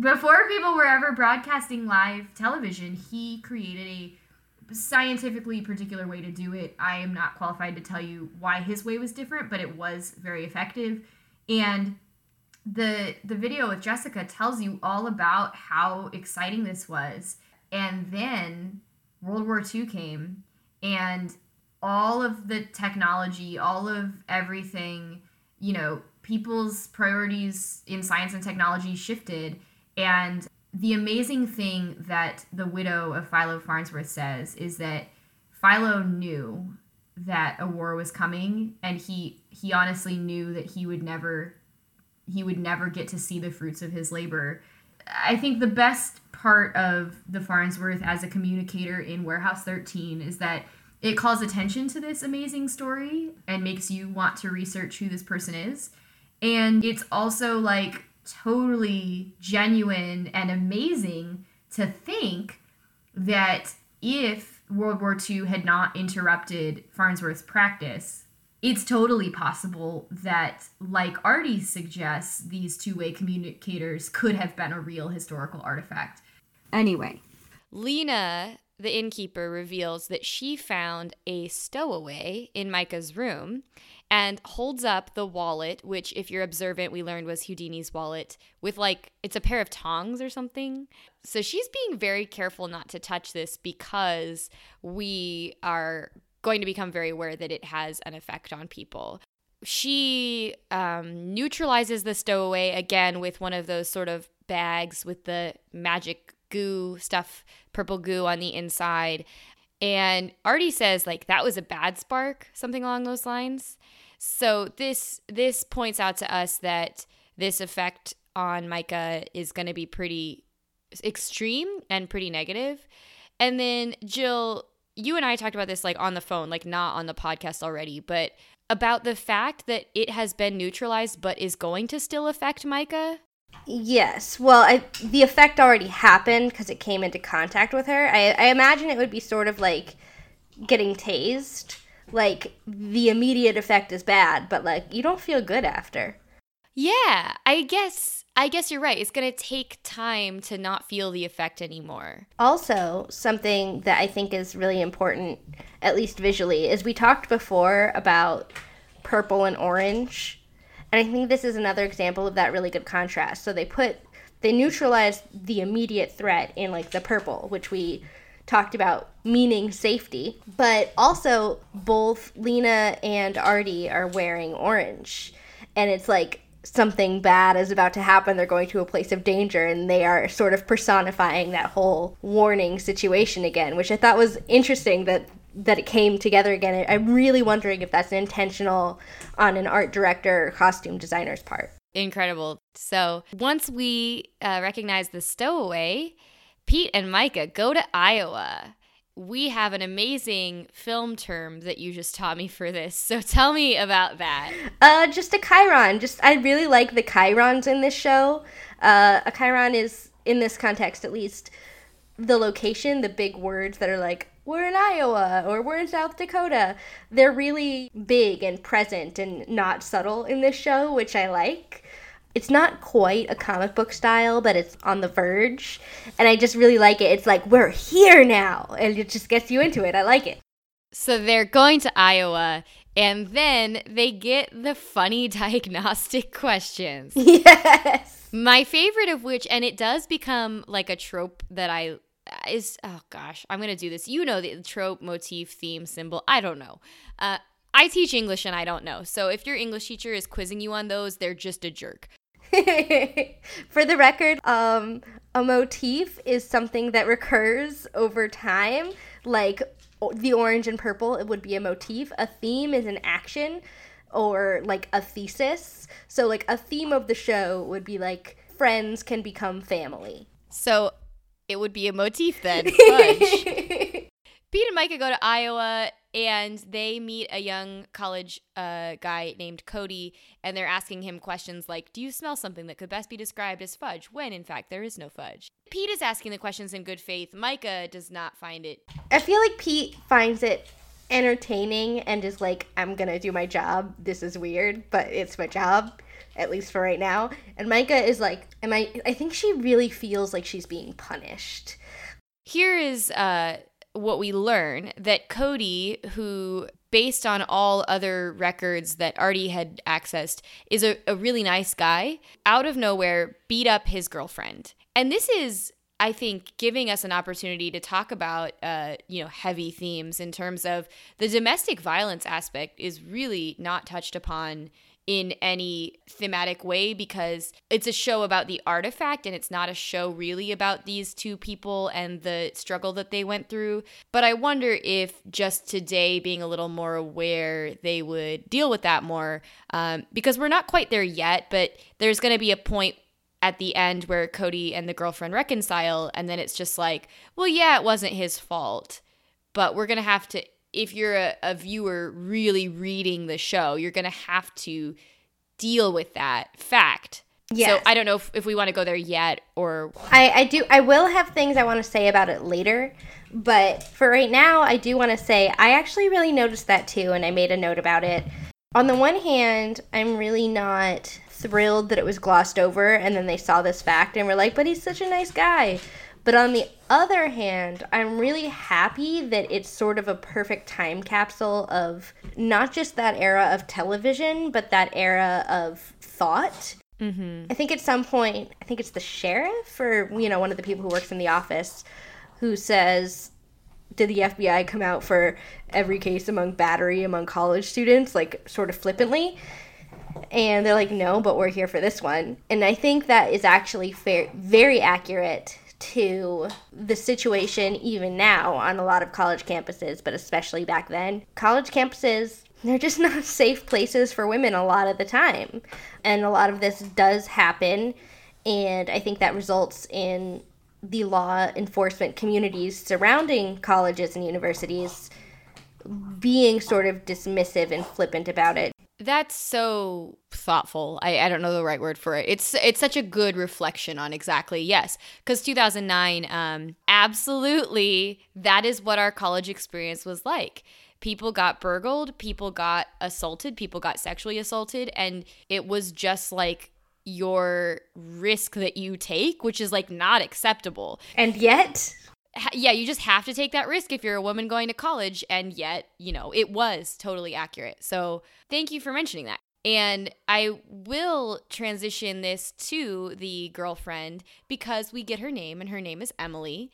Before people were ever broadcasting live television, he created a scientifically particular way to do it. I am not qualified to tell you why his way was different, but it was very effective. And the the video with Jessica tells you all about how exciting this was. And then World War Two came, and all of the technology, all of everything, you know, people's priorities in science and technology shifted. And the amazing thing that the widow of Philo Farnsworth says is that Philo knew that a war was coming, and he he honestly knew that he would never he would never get to see the fruits of his labor. I think the best part of the Farnsworth as a communicator in Warehouse thirteen is that it calls attention to this amazing story and makes you want to research who this person is. And it's also like totally genuine and amazing to think that if World War Two had not interrupted Farnsworth's practice, it's totally possible that, like Artie suggests, these two-way communicators could have been a real historical artifact. Anyway, Leena, the innkeeper, reveals that she found a stowaway in Micah's room and holds up the wallet, which, if you're observant, we learned was Houdini's wallet, with, like, it's a pair of tongs or something. So she's being very careful not to touch this because we are going to become very aware that it has an effect on people. She um, neutralizes the stowaway, again, with one of those sort of bags with the magic goo stuff, purple goo on the inside. And Artie says, like, that was a bad spark, something along those lines. So this this points out to us that this effect on Myka is going to be pretty extreme and pretty negative. And then, Jill, you and I talked about this, like, on the phone, like, not on the podcast already, but about the fact that it has been neutralized but is going to still affect Myka. Yes. Well, I, the effect already happened because it came into contact with her. I, I imagine it would be sort of like getting tased. Like, the immediate effect is bad, but, like, you don't feel good after. Yeah, I guess I guess you're right. It's going to take time to not feel the effect anymore. Also, something that I think is really important, at least visually, is we talked before about purple and orange. And I think this is another example of that really good contrast. So they put, they neutralized the immediate threat in, like, the purple, which we talked about meaning safety, but also both Leena and Artie are wearing orange, and it's like something bad is about to happen. They're going to a place of danger, and they are sort of personifying that whole warning situation again, which I thought was interesting that that it came together again. I'm really wondering if that's intentional on an art director or costume designer's part. Incredible. So once we uh, recognize the stowaway, Pete and Myka go to Iowa. We have an amazing film term that you just taught me for this, so tell me about that. Uh, just a chyron. Just I really like the chyrons in this show. Uh, a chyron is, in this context at least, the location, the big words that are like, we're in Iowa, or we're in South Dakota. They're really big and present and not subtle in this show, which I like. It's not quite a comic book style, but it's on the verge, and I just really like it. It's like, we're here now, and it just gets you into it. I like it. So they're going to Iowa, and then they get the funny diagnostic questions. Yes. My favorite of which, and it does become like a trope that I is, oh gosh, I'm going to do this. You know, the trope, motif, theme, symbol, I don't know. Uh, I teach English and I don't know. So if your English teacher is quizzing you on those, they're just a jerk. For the record, um, a motif is something that recurs over time. Like the orange and purple, it would be a motif. A theme is an action or like a thesis. So like a theme of the show would be like friends can become family. So it would be a motif then. Fudge. Pete and Myka go to Iowa, and they meet a young college uh, guy named Cody, and they're asking him questions like, do you smell something that could best be described as fudge, when, in fact, there is no fudge? Pete is asking the questions in good faith. Myka does not find it. I feel like Pete finds it entertaining and is like, I'm going to do my job. This is weird, but it's my job, at least for right now. And Myka is like, am I? I think she really feels like she's being punished. Here is... Uh, what we learn, that Cody, who based on all other records that Artie had accessed, is a, a really nice guy, out of nowhere beat up his girlfriend. And this is, I think, giving us an opportunity to talk about, uh, you know, heavy themes in terms of the domestic violence aspect is really not touched upon in any thematic way, because it's a show about the artifact and it's not a show really about these two people and the struggle that they went through. But I wonder if just today being a little more aware, they would deal with that more, um, because we're not quite there yet, but there's going to be a point at the end where Cody and the girlfriend reconcile, and then it's just like, well, yeah, it wasn't his fault, but we're going to have to, if you're a, a viewer really reading the show, you're going to have to deal with that fact. Yes. So I don't know if, if we want to go there yet or... I, I do. I will have things I want to say about it later. But for right now, I do want to say I actually really noticed that too, and I made a note about it. On the one hand, I'm really not thrilled that it was glossed over and then they saw this fact and were like, but he's such a nice guy. But on the other hand, I'm really happy that it's sort of a perfect time capsule of not just that era of television, but that era of thought. Mm-hmm. I think at some point, I think it's the sheriff or, you know, one of the people who works in the office who says, did the F B I come out for every case among battery among college students, like sort of flippantly? And they're like, no, but we're here for this one. And I think that is actually fair, very accurate to the situation even now on a lot of college campuses, but especially back then. College campuses, they're just not safe places for women a lot of the time. And a lot of this does happen, and I think that results in the law enforcement communities surrounding colleges and universities being sort of dismissive and flippant about it. That's so thoughtful. I, I don't know the right word for it. It's it's such a good reflection on exactly, yes. Because two thousand nine, um, absolutely, that is what our college experience was like. People got burgled, people got assaulted, people got sexually assaulted, and it was just like your risk that you take, which is like not acceptable. And yet... yeah, you just have to take that risk if you're a woman going to college, and yet, you know, it was totally accurate. So thank you for mentioning that. And I will transition this to the girlfriend because we get her name, and her name is Emily.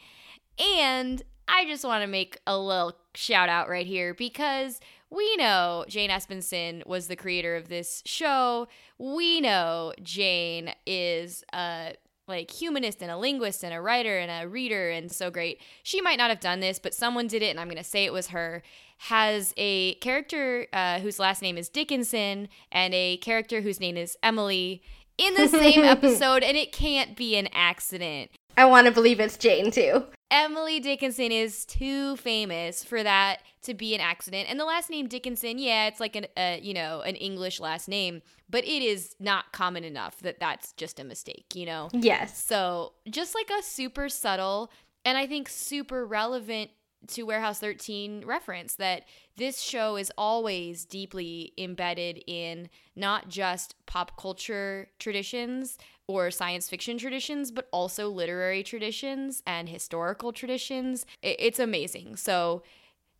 And I just want to make a little shout out right here because we know Jane Espenson was the creator of this show. We know Jane is a like humanist and a linguist and a writer and a reader and so great. She might not have done this, but someone did it, and I'm going to say it was her. Has a character uh, whose last name is Dickinson and a character whose name is Emily in the same episode, and it can't be an accident. I want to believe it's Jane, too. Emily Dickinson is too famous for that to be an accident. And the last name Dickinson, yeah, it's like an uh, you know, an English last name, but it is not common enough that that's just a mistake, you know? Yes. So just like a super subtle and I think super relevant to Warehouse thirteen reference that this show is always deeply embedded in not just pop culture traditions or science fiction traditions, but also literary traditions and historical traditions. It's amazing. So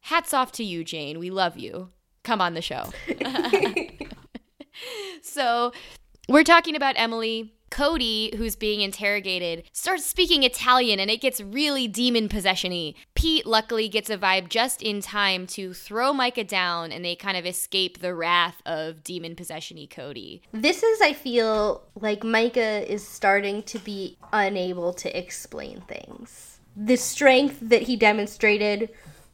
hats off to you, Jane. We love you. Come on the show. So we're talking about Emily. Cody, who's being interrogated, starts speaking Italian, and it gets really demon possession-y. Pete luckily gets a vibe just in time to throw Myka down, and they kind of escape the wrath of demon possession-y Cody. This is, I feel, like Myka is starting to be unable to explain things. The strength that he demonstrated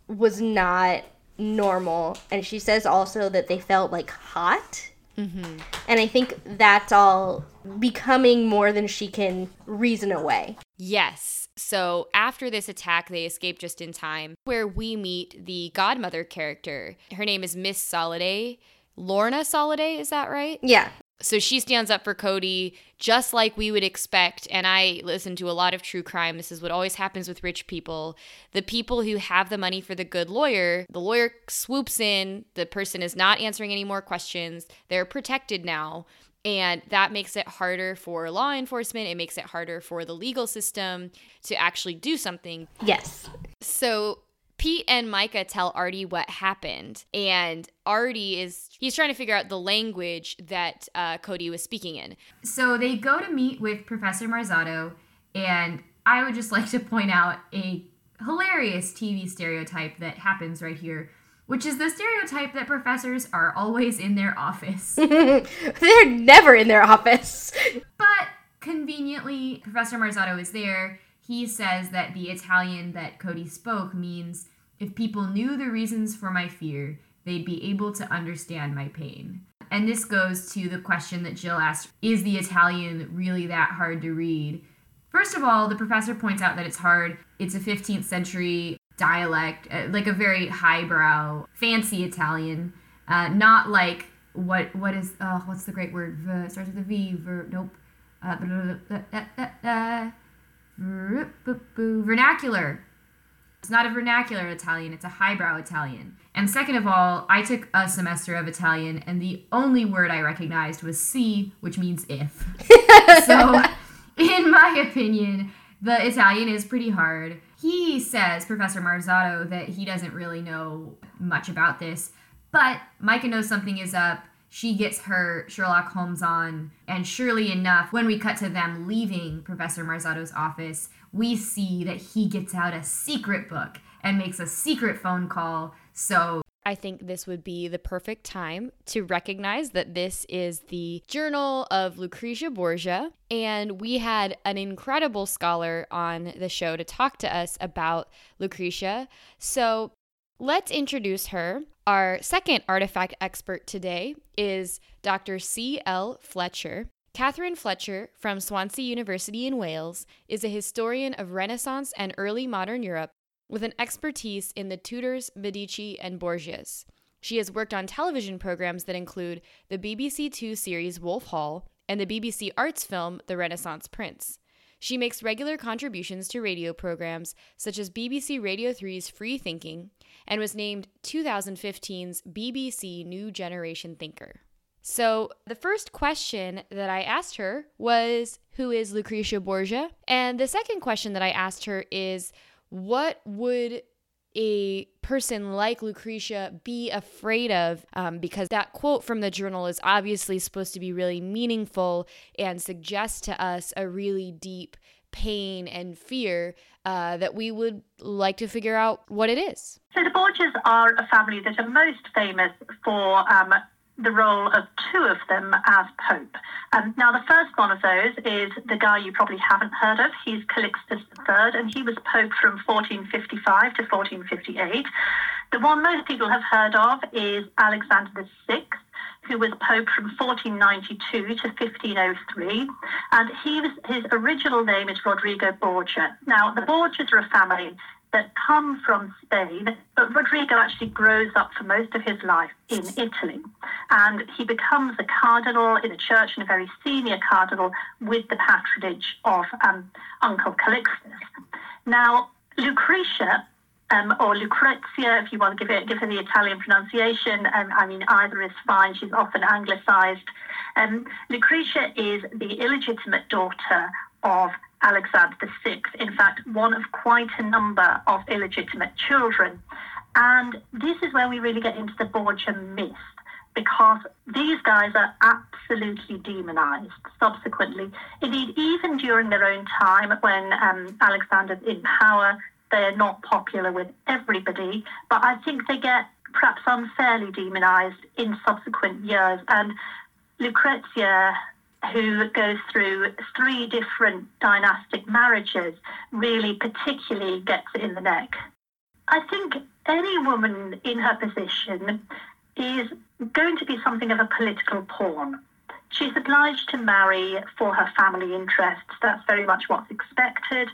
was not normal, and she says also that they felt, like, hot. Mm-hmm. And I think that's all becoming more than she can reason away. Yes. So after this attack, they escape just in time, where we meet the godmother character. Her name is Miss Soliday. Lorna Soliday, is that right? Yeah. So she stands up for Cody just like we would expect. And I listen to a lot of true crime. This is what always happens with rich people. The people who have the money for the good lawyer, the lawyer swoops in. The person is not answering any more questions. They're protected now. And that makes it harder for law enforcement. It makes it harder for the legal system to actually do something. Yes. So Pete and Myka tell Artie what happened, and Artie is, he's trying to figure out the language that uh, Cody was speaking in. So they go to meet with Professor Marzotto, and I would just like to point out a hilarious T V stereotype that happens right here, which is the stereotype that professors are always in their office. They're never in their office. But conveniently, Professor Marzotto is there. He says that the Italian that Cody spoke means, if people knew the reasons for my fear, they'd be able to understand my pain. And this goes to the question that Jill asked, is the Italian really that hard to read? First of all, the professor points out that it's hard. It's a fifteenth century dialect, like a very highbrow, fancy Italian, uh, not like what what is, uh, what's the great word? V, starts with a V, ver, nope. Uh, blah, blah, blah, blah, blah, blah. Vernacular. It's not a vernacular Italian, it's a highbrow Italian. And second of all, I took a semester of Italian, and the only word I recognized was si, which means if. So, in my opinion, the Italian is pretty hard. He says, Professor Marzotto, that he doesn't really know much about this, but Myka knows something is up. She gets her Sherlock Holmes on, and surely enough, when we cut to them leaving Professor Marzotto's office, we see that he gets out a secret book and makes a secret phone call, so... I think this would be the perfect time to recognize that this is the Journal of Lucrezia Borgia, and we had an incredible scholar on the show to talk to us about Lucrezia, so... Let's introduce her. Our second artifact expert today is Doctor C L Fletcher. Catherine Fletcher from Swansea University in Wales is a historian of Renaissance and early modern Europe with an expertise in the Tudors, Medici, and Borgias. She has worked on television programs that include the B B C Two series Wolf Hall and the B B C Arts film The Renaissance Prince. She makes regular contributions to radio programs such as B B C Radio three's Free Thinking and was named twenty fifteen's B B C New Generation Thinker. So the first question that I asked her was, who is Lucrezia Borgia? And the second question that I asked her is, what would a person like Lucrezia be afraid of, um, because that quote from the journal is obviously supposed to be really meaningful and suggest to us a really deep pain and fear uh, that we would like to figure out what it is. So the Borgias are a family that are most famous for um, the role of two of them as Pope. Um, now, the first one of those is the guy you probably haven't heard of. He's Calixtus the Third, and he was Pope from fourteen fifty-five to fourteen fifty-eight. The one most people have heard of is Alexander the Sixth, who was Pope from fourteen ninety-two to fifteen oh three, and he was, his original name is Rodrigo Borgia. Now, the Borgias are a family that come from Spain, but Rodrigo actually grows up for most of his life in Italy. And he becomes a cardinal in a church, and a very senior cardinal, with the patronage of um, Uncle Calixtus. Now, Lucretia, um, or Lucrezia, if you want to give, it, give her the Italian pronunciation, um, I mean, either is fine, she's often anglicised. Um, Lucretia is the illegitimate daughter of Alexander the Sixth, in fact, one of quite a number of illegitimate children. And this is where we really get into the Borgia myth, because these guys are absolutely demonised subsequently. Indeed, even during their own time, when um, Alexander's in power, they're not popular with everybody, but I think they get perhaps unfairly demonised in subsequent years. And Lucrezia, who goes through three different dynastic marriages, really particularly gets it in the neck. I think any woman in her position is going to be something of a political pawn. She's obliged to marry for her family interests. That's very much what's expected.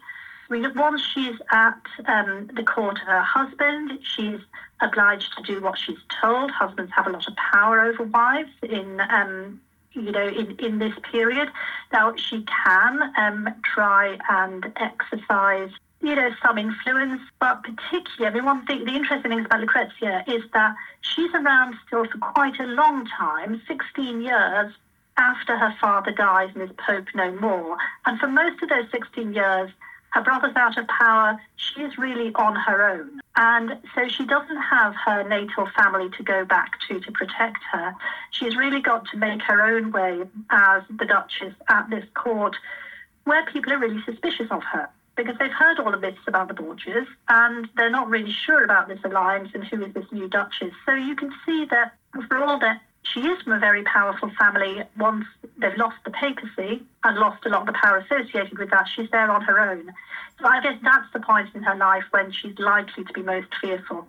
I mean, once she's at um, the court of her husband, she's obliged to do what she's told. Husbands have a lot of power over wives in um you know, in, in this period. Now, she can um, try and exercise, you know, some influence, but particularly, I mean, one thing, the interesting thing about Lucrezia is that she's around still for quite a long time, sixteen years after her father dies and is Pope no more. And for most of those sixteen years, her brother's out of power, she's really on her own. And so she doesn't have her natal family to go back to to protect her. She's really got to make her own way as the Duchess at this court, where people are really suspicious of her, because they've heard all the myths about the Borgias, and they're not really sure about this alliance and who is this new Duchess. So you can see that for all that she is from a very powerful family, once they've lost the papacy and lost a lot of the power associated with that, she's there on her own. So I guess that's the point in her life when she's likely to be most fearful.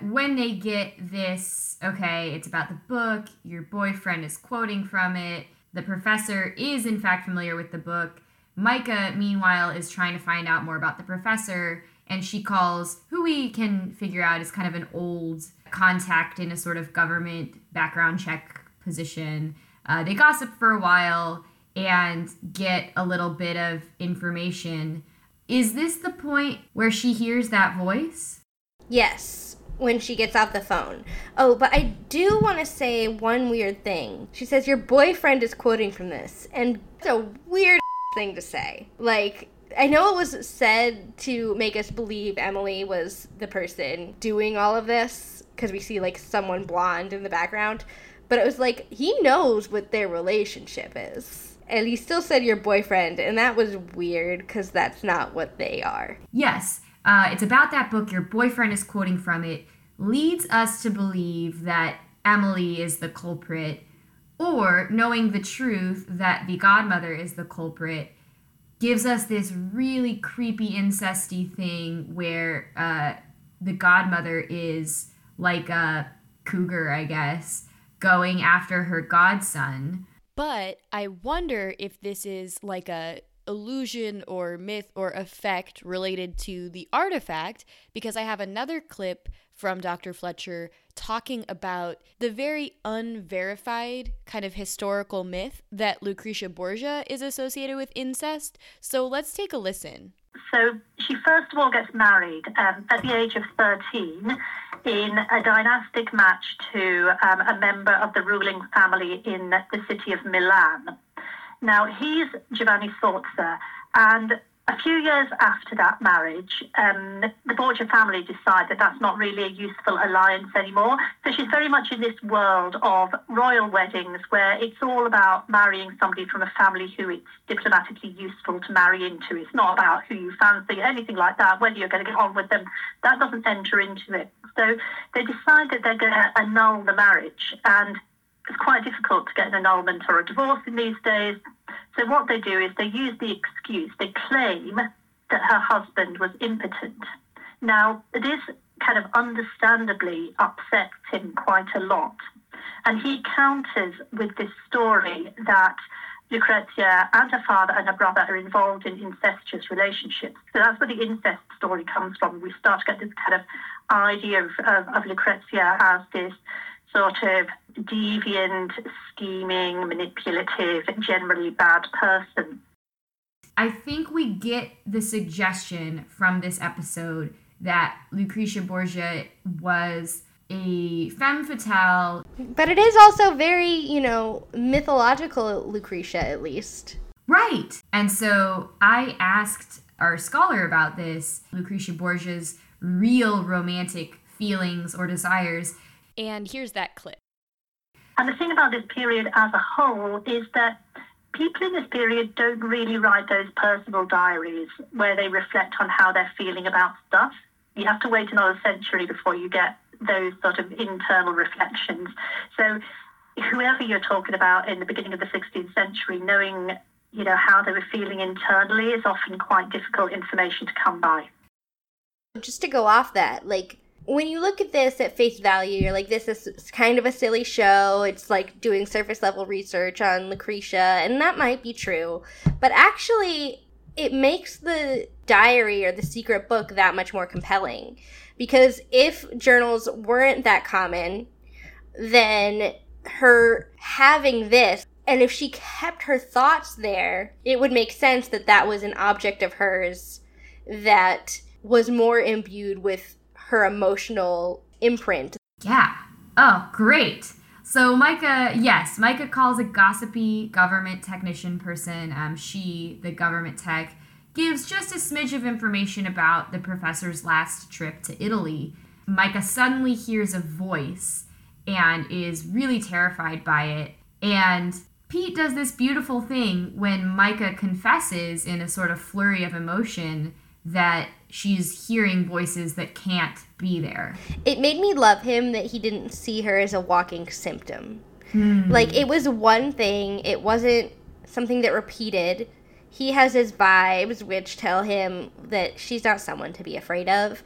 When they get this, okay, it's about the book, your boyfriend is quoting from it, the professor is in fact familiar with the book. Myka, meanwhile, is trying to find out more about the professor, and she calls, who we can figure out is kind of an old contact in a sort of government background check position. Uh, they gossip for a while and get a little bit of information. Is this the point where she hears that voice? Yes, when she gets off the phone. Oh, but I do want to say one weird thing. She says, your boyfriend is quoting from this, and it's a weird thing to say. Like, I know it was said to make us believe Emily was the person doing all of this, because we see, like, someone blonde in the background, but it was like, he knows what their relationship is. And he still said your boyfriend, and that was weird, because that's not what they are. Yes, uh, it's about that book, your boyfriend is quoting from it, leads us to believe that Emily is the culprit, or, knowing the truth that the godmother is the culprit, gives us this really creepy, incesty thing where uh, the godmother is like a cougar, I guess, going after her godson. But I wonder if this is like a illusion or myth or effect related to the artifact, because I have another clip from Doctor Fletcher talking about the very unverified kind of historical myth that Lucrezia Borgia is associated with incest. So let's take a listen. So she first of all gets married um, at the age of thirteen in a dynastic match to um, a member of the ruling family in the city of Milan. Now, he's Giovanni Sforza, and A few years after that marriage, um, the Borgia family decide that that's not really a useful alliance anymore. So she's very much in this world of royal weddings where it's all about marrying somebody from a family who it's diplomatically useful to marry into. It's not about who you fancy, anything like that, whether you're going to get on with them. That doesn't enter into it. So they decide that they're going to annul the marriage, and it's quite difficult to get an annulment or a divorce in these days. So what they do is they use the excuse, they claim that her husband was impotent. Now, this kind of understandably upsets him quite a lot. And he counters with this story that Lucrezia and her father and her brother are involved in incestuous relationships. So that's where the incest story comes from. We start to get this kind of idea of, of, of Lucrezia as this sort of deviant, scheming, manipulative, generally bad person. I think we get the suggestion from this episode that Lucrezia Borgia was a femme fatale. But it is also very, you know, mythological Lucrezia, at least. Right. And so I asked our scholar about this, Lucrezia Borgia's real romantic feelings or desires. And here's that clip. And the thing about this period as a whole is that people in this period don't really write those personal diaries where they reflect on how they're feeling about stuff. You have to wait another century before you get those sort of internal reflections. So whoever you're talking about in the beginning of the sixteenth century, knowing, you know, how they were feeling internally is often quite difficult information to come by. Just to go off that, like, when you look at this at face value, you're like, this is kind of a silly show. It's like doing surface level research on Lucrezia, and that might be true. But actually, it makes the diary or the secret book that much more compelling. Because if journals weren't that common, then her having this, and if she kept her thoughts there, it would make sense that that was an object of hers that was more imbued with her emotional imprint. Yeah. Oh, great. So Myka, yes, Myka calls a gossipy government technician person. Um, she, the government tech, gives just a smidge of information about the professor's last trip to Italy. Myka suddenly hears a voice and is really terrified by it. And Pete does this beautiful thing when Myka confesses in a sort of flurry of emotion that she's hearing voices that can't be there. It made me love him that he didn't see her as a walking symptom. Mm. Like, it was one thing. It wasn't something that repeated. He has his vibes, which tell him that she's not someone to be afraid of.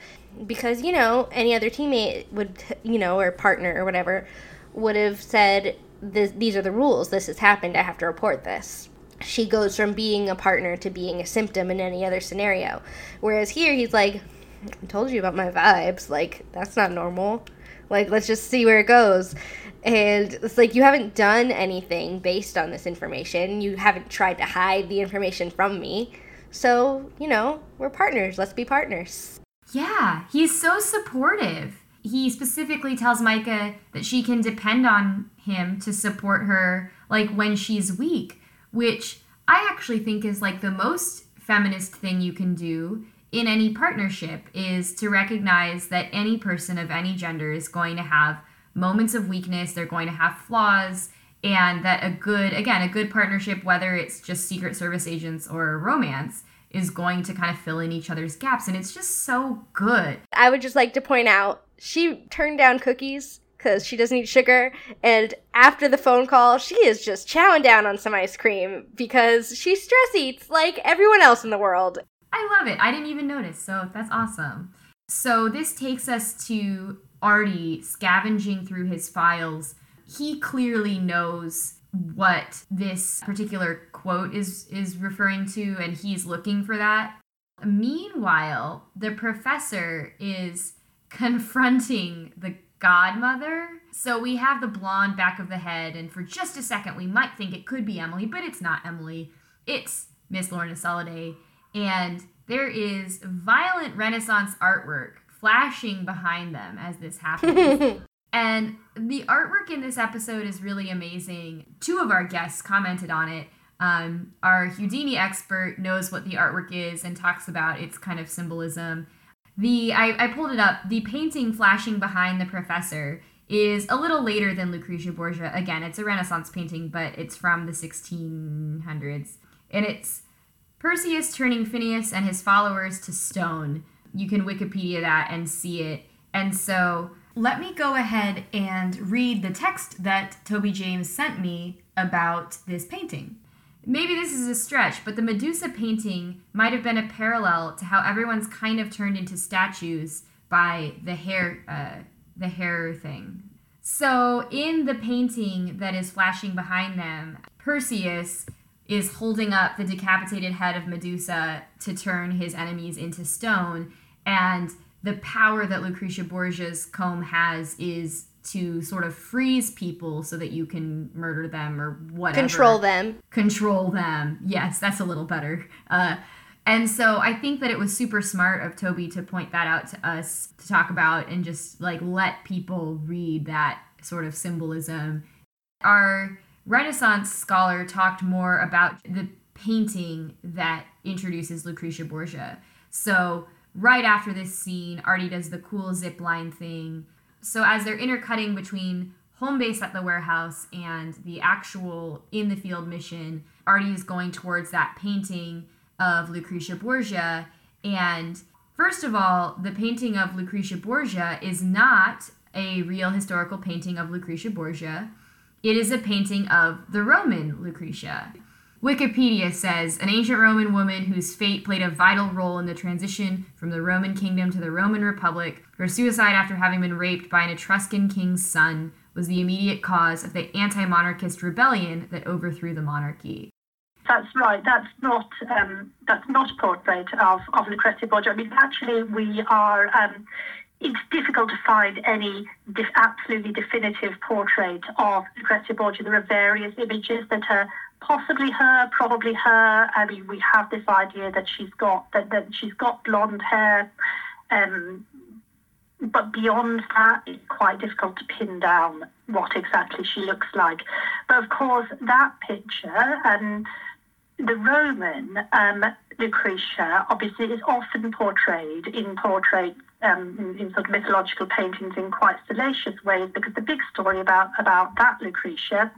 Because, you know, any other teammate would, you know, or partner or whatever, would have said, this, these are the rules. This has happened. I have to report this. She goes from being a partner to being a symptom in any other scenario. Whereas here, he's like, I told you about my vibes. Like, that's not normal. Like, let's just see where it goes. And it's like, you haven't done anything based on this information. You haven't tried to hide the information from me. So, you know, we're partners. Let's be partners. Yeah, he's so supportive. He specifically tells Myka that she can depend on him to support her, like, when she's weak. Which I actually think is like the most feminist thing you can do in any partnership, is to recognize that any person of any gender is going to have moments of weakness, they're going to have flaws, and that a good, again, a good partnership, whether it's just Secret Service agents or romance, is going to kind of fill in each other's gaps. And it's just so good. I would just like to point out, she turned down cookies because she doesn't eat sugar, and after the phone call, she is just chowing down on some ice cream because she stress eats like everyone else in the world. I love it. I didn't even notice, so that's awesome. So this takes us to Artie scavenging through his files. He clearly knows what this particular quote is, is referring to, and he's looking for that. Meanwhile, the professor is confronting the godmother. So we have the blonde back of the head, and for just a second we might think it could be Emily, but it's not Emily. It's Miss Lorna Soliday, and there is violent Renaissance artwork flashing behind them as this happens. And the artwork in this episode is really amazing. Two of our guests commented on it. Um, our Houdini expert knows what the artwork is and talks about its kind of symbolism. The I, I pulled it up. The painting flashing behind the professor is a little later than Lucrezia Borgia. Again, it's a Renaissance painting, but it's from the sixteen hundreds. And it's Perseus turning Phineas and his followers to stone. You can Wikipedia that and see it. And so let me go ahead and read the text that Toby James sent me about this painting. Maybe this is a stretch, but the Medusa painting might have been a parallel to how everyone's kind of turned into statues by the hair, uh, the hair thing. So in the painting that is flashing behind them, Perseus is holding up the decapitated head of Medusa to turn his enemies into stone, and the power that Lucrezia Borgia's comb has is to sort of freeze people so that you can murder them or whatever. Control them. Control them. Yes, that's a little better. Uh, and so I think that it was super smart of Toby to point that out to us to talk about and just like let people read that sort of symbolism. Our Renaissance scholar talked more about the painting that introduces Lucrezia Borgia. So right after this scene, Artie does the cool zip line thing. So as they're intercutting between home base at the warehouse and the actual in-the-field mission, Artie is going towards that painting of Lucrezia Borgia. And first of all, the painting of Lucrezia Borgia is not a real historical painting of Lucrezia Borgia. It is a painting of the Roman Lucrezia. Wikipedia says, an ancient Roman woman whose fate played a vital role in the transition from the Roman kingdom to the Roman Republic. Her suicide after having been raped by an Etruscan king's son was the immediate cause of the anti-monarchist rebellion that overthrew the monarchy. That's right. That's not um, that's not a portrait of, of Lucrezia Borgia. I mean, actually, we are... Um, it's difficult to find any def- absolutely definitive portrait of Lucrezia Borgia. There are various images that are possibly her, probably her. I mean, we have this idea that she's got that, that she's got blonde hair, um, but beyond that, it's quite difficult to pin down what exactly she looks like. But of course, that picture and um, the Roman um, Lucrezia obviously is often portrayed in portraits. Um, in, in sort of mythological paintings in quite salacious ways, because the big story about, about that Lucrezia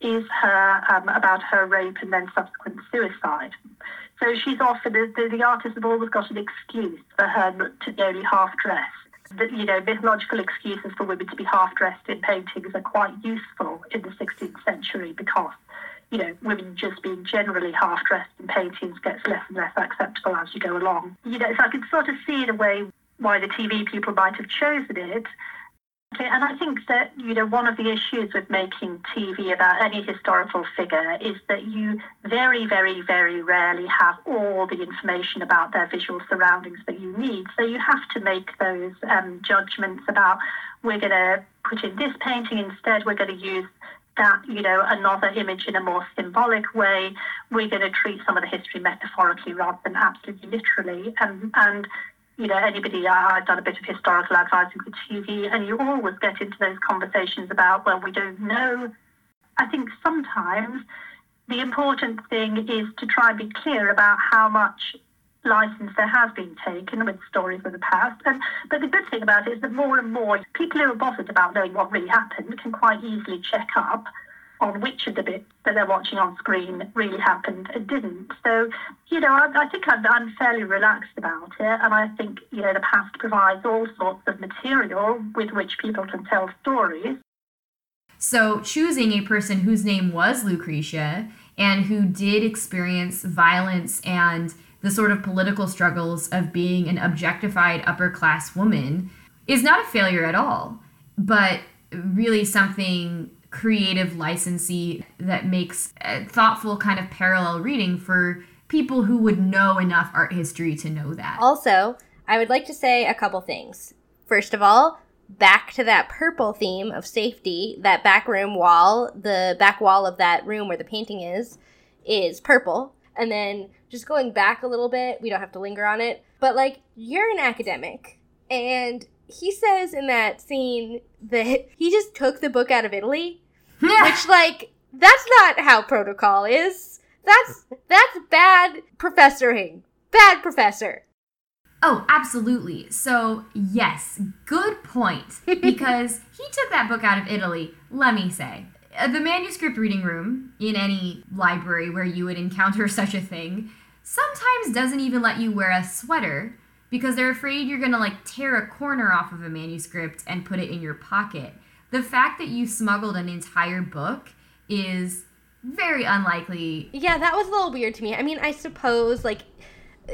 is her um, about her rape and then subsequent suicide. So she's often, the, the artists have always got an excuse for her to be only half-dressed. The, you know, mythological excuses for women to be half-dressed in paintings are quite useful in the sixteenth century because, you know, women just being generally half-dressed in paintings gets less and less acceptable as you go along. You know, so I can sort of see in a way why the T V people might have chosen it. And I think that, you know, one of the issues with making T V about any historical figure is that you very, very, very rarely have all the information about their visual surroundings that you need. So you have to make those um, judgments about, we're going to put in this painting instead, we're going to use that, you know, another image in a more symbolic way, we're going to treat some of the history metaphorically rather than absolutely literally. Um, and You know, anybody, I've done a bit of historical advising for T V, and you always get into those conversations about, well, we don't know. I think sometimes the important thing is to try and be clear about how much license there has been taken with stories of the past. And, but the good thing about it is that more and more people who are bothered about knowing what really happened can quite easily check up on which of the bits that they're watching on screen really happened and didn't. So, you know, I, I think I'm, I'm fairly relaxed about it. And I think, you know, the past provides all sorts of material with which people can tell stories. So choosing a person whose name was Lucrezia and who did experience violence and the sort of political struggles of being an objectified upper-class woman is not a failure at all, but really something creative licensee that makes a thoughtful kind of parallel reading for people who would know enough art history to know that. Also, I would like to say a couple things. First of all, back to that purple theme of safety, that back room wall, the back wall of that room where the painting is, is purple. And then just going back a little bit, we don't have to linger on it, but like, you're an academic, and he says in that scene that he just took the book out of Italy, which, like, that's not how protocol is. That's that's bad professoring. Bad professor. Oh, absolutely. So, yes, good point. Because he took that book out of Italy, let me say. The manuscript reading room in any library where you would encounter such a thing sometimes doesn't even let you wear a sweater because they're afraid you're going to like tear a corner off of a manuscript and put it in your pocket. The fact that you smuggled an entire book is very unlikely. Yeah, that was a little weird to me. I mean, I suppose like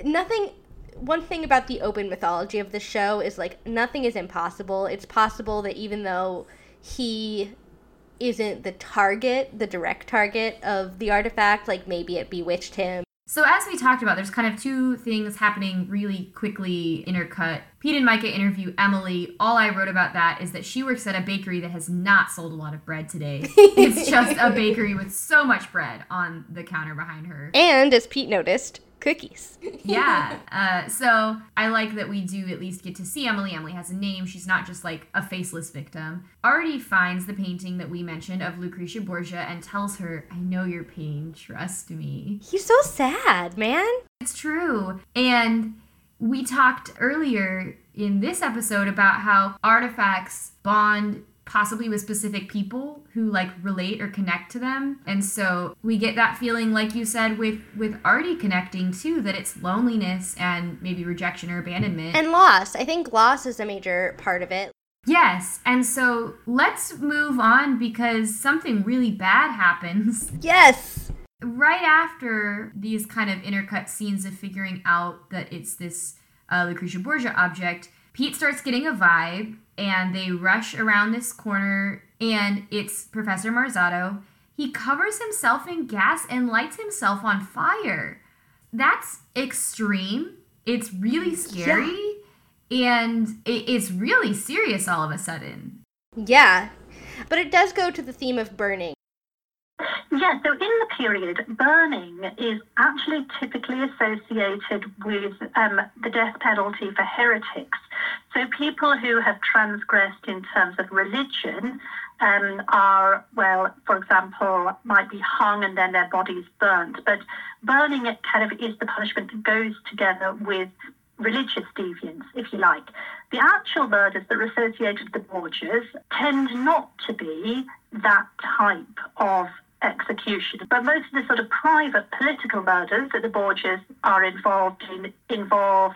nothing... One thing about the open mythology of the show is, like, nothing is impossible. It's possible that even though he isn't the target, the direct target of the artifact, like, maybe it bewitched him. So as we talked about, there's kind of two things happening really quickly intercut. Pete and Myka interview Emily. All I wrote about that is that she works at a bakery that has not sold a lot of bread today. It's just a bakery with so much bread on the counter behind her. And, as Pete noticed... cookies. Yeah. Uh, so I like that we do at least get to see Emily. Emily has a name. She's not just like a faceless victim. Artie finds the painting that we mentioned of Lucrezia Borgia and tells her, I know your pain. Trust me. He's so sad, man. It's true. And we talked earlier in this episode about how artifacts bond possibly with specific people who, like, relate or connect to them. And so we get that feeling, like you said, with, with Artie connecting, too, that it's loneliness and maybe rejection or abandonment. And loss. I think loss is a major part of it. Yes. And so let's move on because something really bad happens. Yes! Right after these kind of intercut scenes of figuring out that it's this uh, Lucrezia Borgia object, Pete starts getting a vibe, and they rush around this corner, and it's Professor Marzotto. He covers himself in gas and lights himself on fire. That's extreme. It's really scary, yeah. And it's really serious all of a sudden. Yeah, but it does go to the theme of burning. Yeah, so in the period, burning is actually typically associated with um, the death penalty for heretics. So people who have transgressed in terms of religion um, are, well, for example, might be hung and then their bodies burnt. But burning it kind of is the punishment that goes together with religious deviance, if you like. The actual murders that are associated with the Borgias tend not to be that type of execution. But most of the sort of private political murders that the Borgias are involved in involve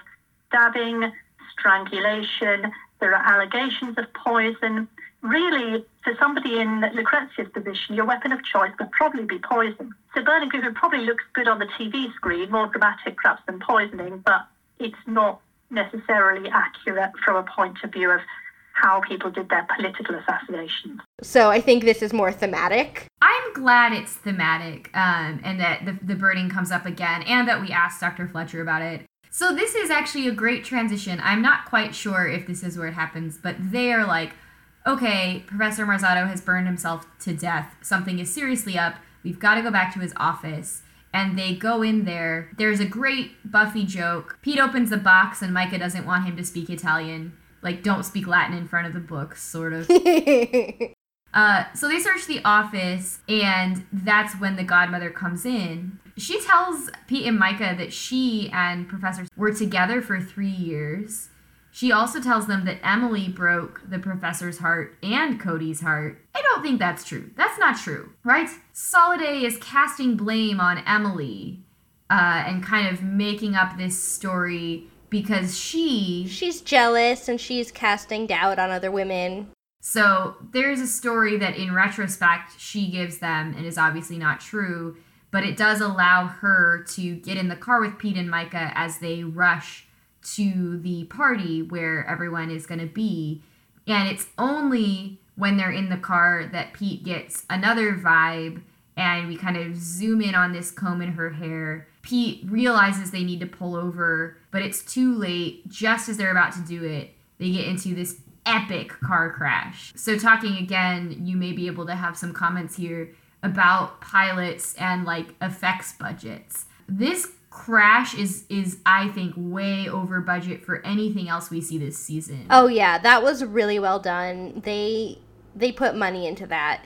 stabbing, strangulation, there are allegations of poison. Really, for somebody in Lucrezia's position, your weapon of choice would probably be poison. So burning people probably looks good on the T V screen, more dramatic perhaps than poisoning, but it's not necessarily accurate from a point of view of how people did their political assassinations. So I think this is more thematic. I'm glad it's thematic um, and that the, the burning comes up again and that we asked Doctor Fletcher about it. So this is actually a great transition. I'm not quite sure if this is where it happens, but they are like, okay, Professor Marzotto has burned himself to death. Something is seriously up. We've got to go back to his office. And they go in there. There's a great Buffy joke. Pete opens the box and Myka doesn't want him to speak Italian. Like, don't speak Latin in front of the book, sort of. uh, so they search the office, and that's when the godmother comes in. She tells Pete and Myka that she and Professor were together for three years. She also tells them that Emily broke the professor's heart and Cody's heart. I don't think that's true. That's not true, right? Soliday is casting blame on Emily uh, and kind of making up this story because she... She's jealous and she's casting doubt on other women. So there's a story that in retrospect she gives them and is obviously not true, but it does allow her to get in the car with Pete and Myka as they rush to the party where everyone is going to be. And it's only when they're in the car that Pete gets another vibe and we kind of zoom in on this comb in her hair. Pete realizes they need to pull over, but it's too late. Just as they're about to do it, they get into this epic car crash. So talking again, you may be able to have some comments here about pilots and like effects budgets. This crash is is I think way over budget for anything else we see this season. Oh yeah, that was really well done. They they put money into that.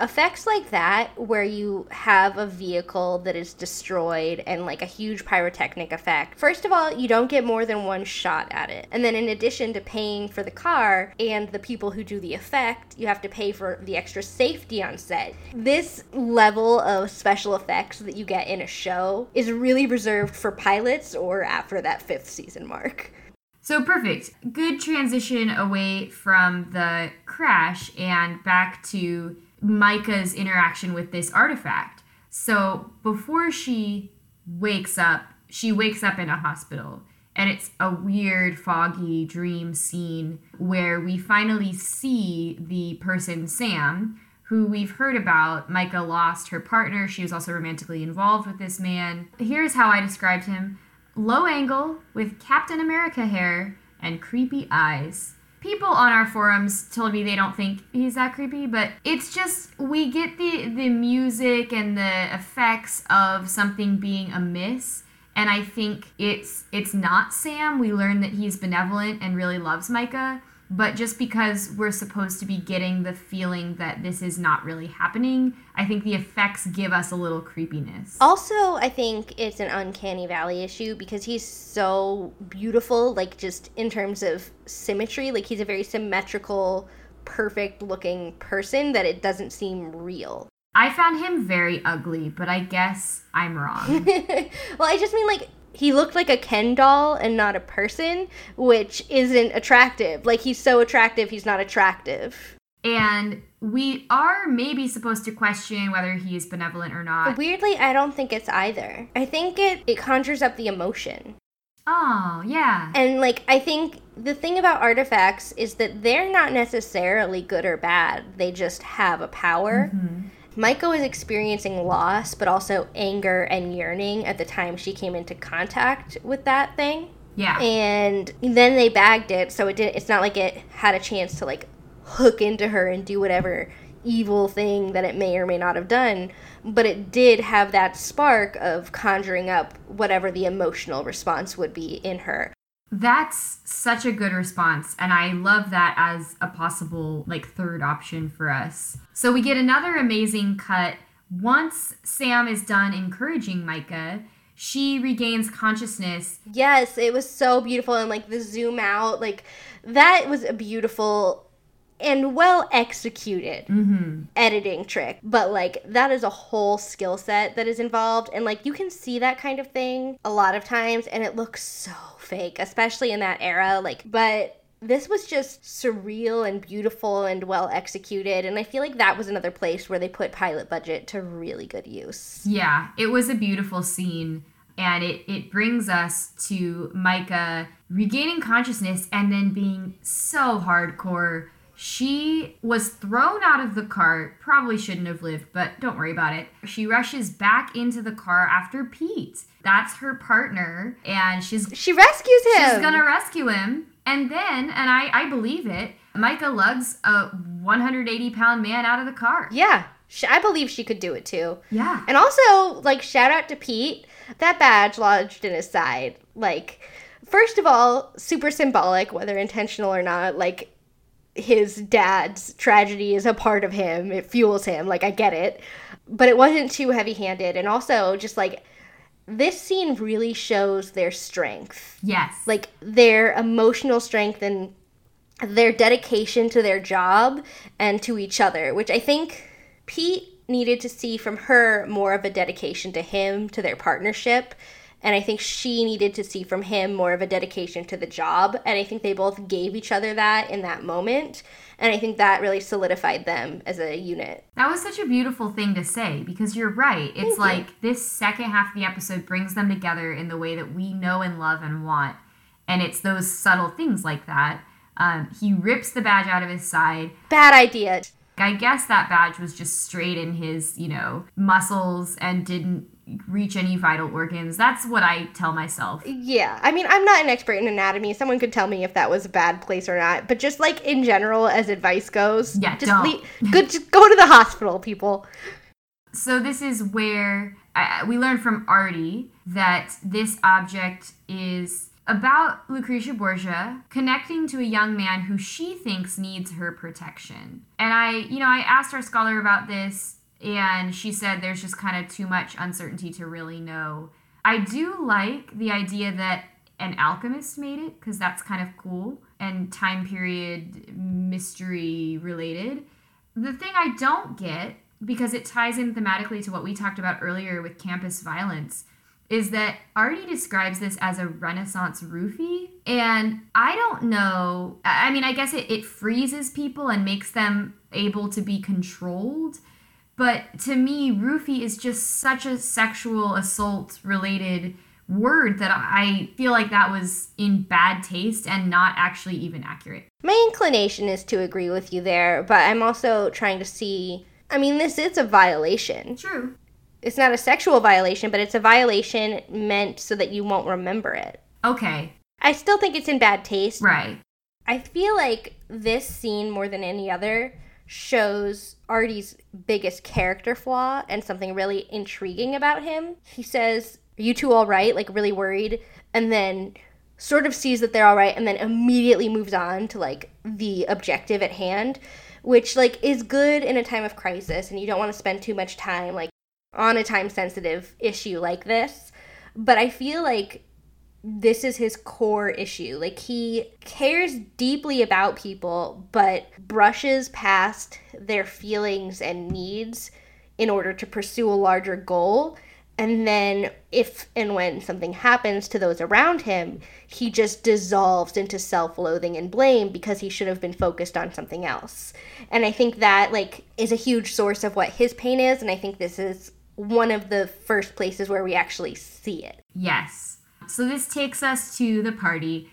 Effects like that, where you have a vehicle that is destroyed and like a huge pyrotechnic effect, first of all, you don't get more than one shot at it. And then in addition to paying for the car and the people who do the effect, you have to pay for the extra safety on set. This level of special effects that you get in a show is really reserved for pilots or after that fifth season mark. So perfect. Good transition away from the crash and back to Myka's interaction with this artifact. So before she wakes up, she wakes up in a hospital, and it's a weird, foggy dream scene where we finally see the person, Sam, who we've heard about. Myka lost her partner. She was also romantically involved with this man. Here's how I described him. Low angle, with Captain America hair and creepy eyes. People on our forums told me they don't think he's that creepy, but it's just, we get the, the music and the effects of something being amiss, and I think it's it's not Sam. We learn that he's benevolent and really loves Myka, but just because we're supposed to be getting the feeling that this is not really happening, I think the effects give us a little creepiness. Also, I think it's an uncanny valley issue because he's so beautiful, like just in terms of symmetry. Like he's a very symmetrical, perfect looking person that it doesn't seem real. I found him very ugly, but I guess I'm wrong. Well, I just mean like he looked like a Ken doll and not a person, which isn't attractive. Like he's so attractive, he's not attractive. And we are maybe supposed to question whether he is benevolent or not. But weirdly, I don't think it's either. I think it, it conjures up the emotion. Oh, yeah. And, like, I think the thing about artifacts is that they're not necessarily good or bad. They just have a power. Mm-hmm. Myka is experiencing loss, but also anger and yearning at the time she came into contact with that thing. Yeah. And then they bagged it, so it didn't, it's not like it had a chance to, like, hook into her and do whatever evil thing that it may or may not have done, but it did have that spark of conjuring up whatever the emotional response would be in her. That's such a good response, and I love that as a possible, like, third option for us. So we get another amazing cut. Once Sam is done encouraging Myka, she regains consciousness. Yes, it was so beautiful, and, like, the zoom out, like, that was a beautiful and well-executed mm-hmm. editing trick. But, like, that is a whole skill set that is involved. And, like, you can see that kind of thing a lot of times, and it looks so fake, especially in that era. Like, but this was just surreal and beautiful and well-executed. And I feel like that was another place where they put pilot budget to really good use. Yeah, it was a beautiful scene. And it, it brings us to Myka regaining consciousness and then being so hardcore. She was thrown out of the cart, probably shouldn't have lived, but don't worry about it. She rushes back into the car after Pete. That's her partner, and she's... She rescues him! She's gonna rescue him. And then, and I, I believe it, Myka lugs a one hundred eighty pound man out of the car. Yeah, she, I believe she could do it too. Yeah. And also, like, shout out to Pete. That badge lodged in his side. Like, first of all, super symbolic, whether intentional or not, like... His dad's tragedy is a part of him. It fuels him. Like, I get it. But it wasn't too heavy-handed. And also, just, like, this scene really shows their strength. Yes. Like, their emotional strength and their dedication to their job and to each other, which I think Pete needed to see from her more of a dedication to him, to their partnership. And I think she needed to see from him more of a dedication to the job. And I think they both gave each other that in that moment. And I think that really solidified them as a unit. That was such a beautiful thing to say, because you're right. It's Thank like you. This second half of the episode brings them together in the way that we know and love and want. And it's those subtle things like that. Um, he rips the badge out of his side. Bad idea. I guess that badge was just straight in his, you know, muscles and didn't reach any vital organs. That's what I tell myself. Yeah. I mean, I'm not an expert in anatomy. Someone could tell me if that was a bad place or not. But just, like, in general, as advice goes, yeah, just don't. Le- good, just go to the hospital, people. So this is where I, we learned from Artie that this object is about Lucrezia Borgia connecting to a young man who she thinks needs her protection. And I, you know, I asked our scholar about this, and she said there's just kind of too much uncertainty to really know. I do like the idea that an alchemist made it, because that's kind of cool and time period mystery related. The thing I don't get, because it ties in thematically to what we talked about earlier with campus violence, is that Artie describes this as a Renaissance roofie. And I don't know, I mean, I guess it, it freezes people and makes them able to be controlled. But to me, roofie is just such a sexual assault related word that I feel like that was in bad taste and not actually even accurate. My inclination is to agree with you there, but I'm also trying to see, I mean, this is a violation. True. It's not a sexual violation, but it's a violation meant so that you won't remember it. Okay. I still think it's in bad taste. Right. I feel like this scene, more than any other, shows Artie's biggest character flaw and something really intriguing about him. He says, "Are you two all right?" Like, really worried, and then sort of sees that they're all right and then immediately moves on to, like, the objective at hand, which, like, is good in a time of crisis, and you don't want to spend too much time, like, on a time-sensitive issue like this. But I feel like this is his core issue. Like, he cares deeply about people but brushes past their feelings and needs in order to pursue a larger goal. And then if and when something happens to those around him, he just dissolves into self-loathing and blame because he should have been focused on something else. And I think that, like, is a huge source of what his pain is. And I think this is one of the first places where we actually see it. Yes. So this takes us to the party.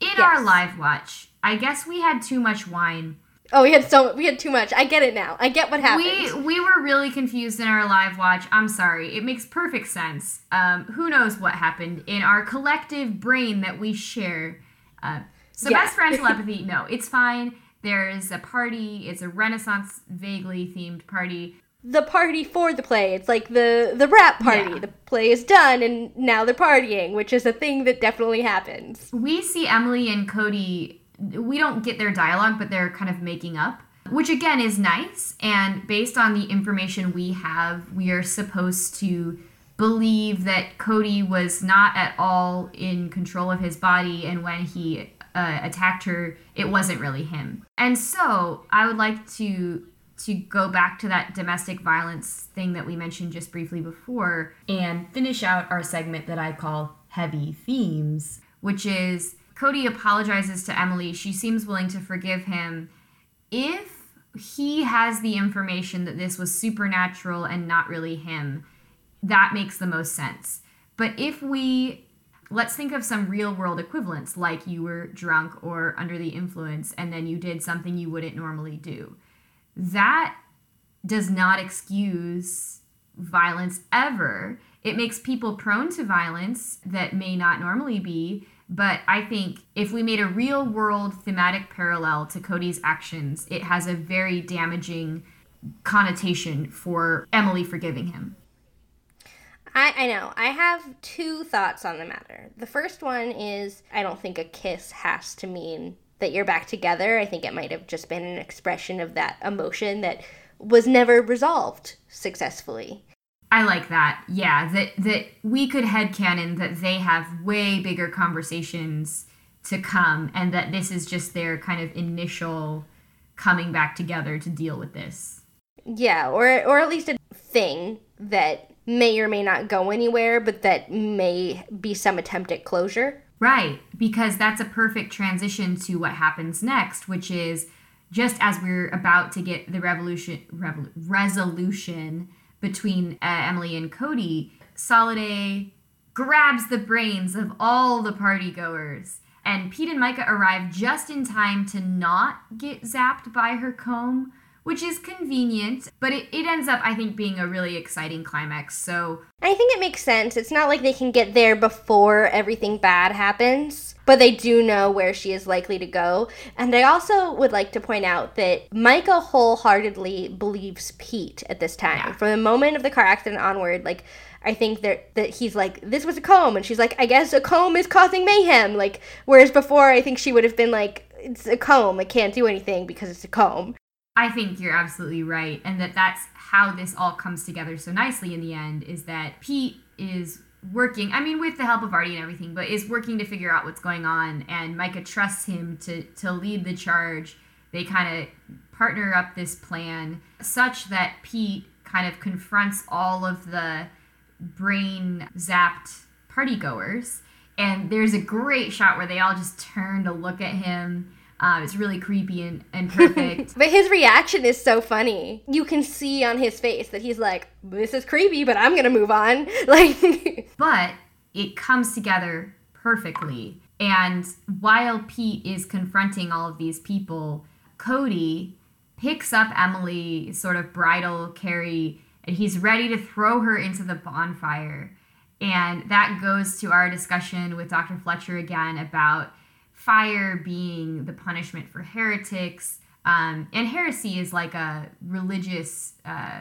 In yes. our live watch, I guess we had too much wine. Oh, we had so we had too much. I get it now. I get what happened. We we were really confused in our live watch. I'm sorry. It makes perfect sense. Um, who knows what happened in our collective brain that we share. Uh, so yeah. Best friend telepathy. No, it's fine. There's a party. It's a Renaissance vaguely themed party. The party for the play. It's like the, the rap party. Yeah. The play is done and now they're partying, which is a thing that definitely happens. We see Emily and Cody. We don't get their dialogue, but they're kind of making up, which again is nice. And based on the information we have, we are supposed to believe that Cody was not at all in control of his body. And when he uh, attacked her, it wasn't really him. And so I would like to to go back to that domestic violence thing that we mentioned just briefly before and finish out our segment that I call Heavy Themes, which is Cody apologizes to Emily. She seems willing to forgive him if he has the information that this was supernatural and not really him. That makes the most sense. But if we, let's think of some real world equivalents, like you were drunk or under the influence and then you did something you wouldn't normally do. That does not excuse violence ever. It makes people prone to violence that may not normally be. But I think if we made a real-world thematic parallel to Cody's actions, it has a very damaging connotation for Emily forgiving him. I, I know. I have two thoughts on the matter. The first one is I don't think a kiss has to mean that you're back together. I think it might have just been an expression of that emotion that was never resolved successfully. I like that. Yeah, that that we could headcanon that they have way bigger conversations to come and that this is just their kind of initial coming back together to deal with this. Yeah, or or at least a thing that may or may not go anywhere, but that may be some attempt at closure. Right, because that's a perfect transition to what happens next, which is just as we're about to get the revolution revol- resolution between uh, Emily and Cody, Soliday grabs the brains of all the partygoers. And Pete and Myka arrive just in time to not get zapped by her comb, which is convenient, but it, it ends up, I think, being a really exciting climax, so... I think it makes sense. It's not like they can get there before everything bad happens, but they do know where she is likely to go. And I also would like to point out that Myka wholeheartedly believes Pete at this time. Yeah. From the moment of the car accident onward, like... I think that that he's like, this was a comb. And she's like, I guess a comb is causing mayhem. Like, whereas before, I think she would have been like, it's a comb. I can't do anything because it's a comb. I think you're absolutely right. And that that's how this all comes together so nicely in the end, is that Pete is working, I mean, with the help of Artie and everything, but is working to figure out what's going on. And Myka trusts him to, to lead the charge. They kind of partner up this plan such that Pete kind of confronts all of the brain zapped party goers, and there's a great shot where they all just turn to look at him. Uh, it's really creepy and, and perfect. But his reaction is so funny. You can see on his face that he's like, this is creepy, but I'm gonna move on. Like, but it comes together perfectly. And while Pete is confronting all of these people, Cody picks up Emily, sort of bridal carry, and he's ready to throw her into the bonfire. And that goes to our discussion with Doctor Fletcher again about fire being the punishment for heretics. Um, and heresy is like a religious, uh,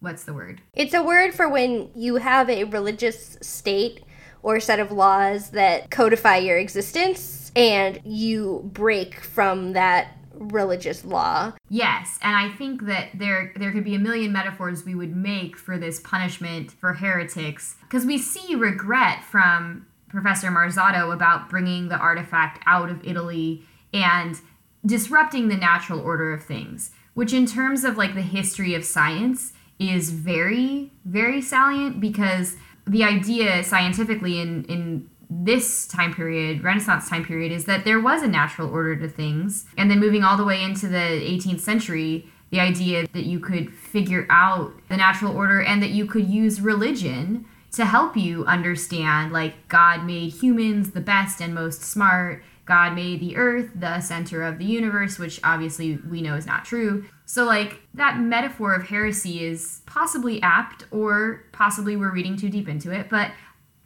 what's the word? It's a word for when you have a religious state or set of laws that codify your existence and you break from that religious law. Yes, and I think that there there could be a million metaphors we would make for this punishment for heretics, because we see regret from Professor Marzotto about bringing the artifact out of Italy and disrupting the natural order of things, which in terms of like the history of science is very, very salient, because the idea scientifically in, in this time period, Renaissance time period, is that there was a natural order to things. And then moving all the way into the eighteenth century, the idea that you could figure out the natural order and that you could use religion to help you understand, like, God made humans the best and most smart. God made the earth the center of the universe, which obviously we know is not true. So, like, that metaphor of heresy is possibly apt, or possibly we're reading too deep into it, but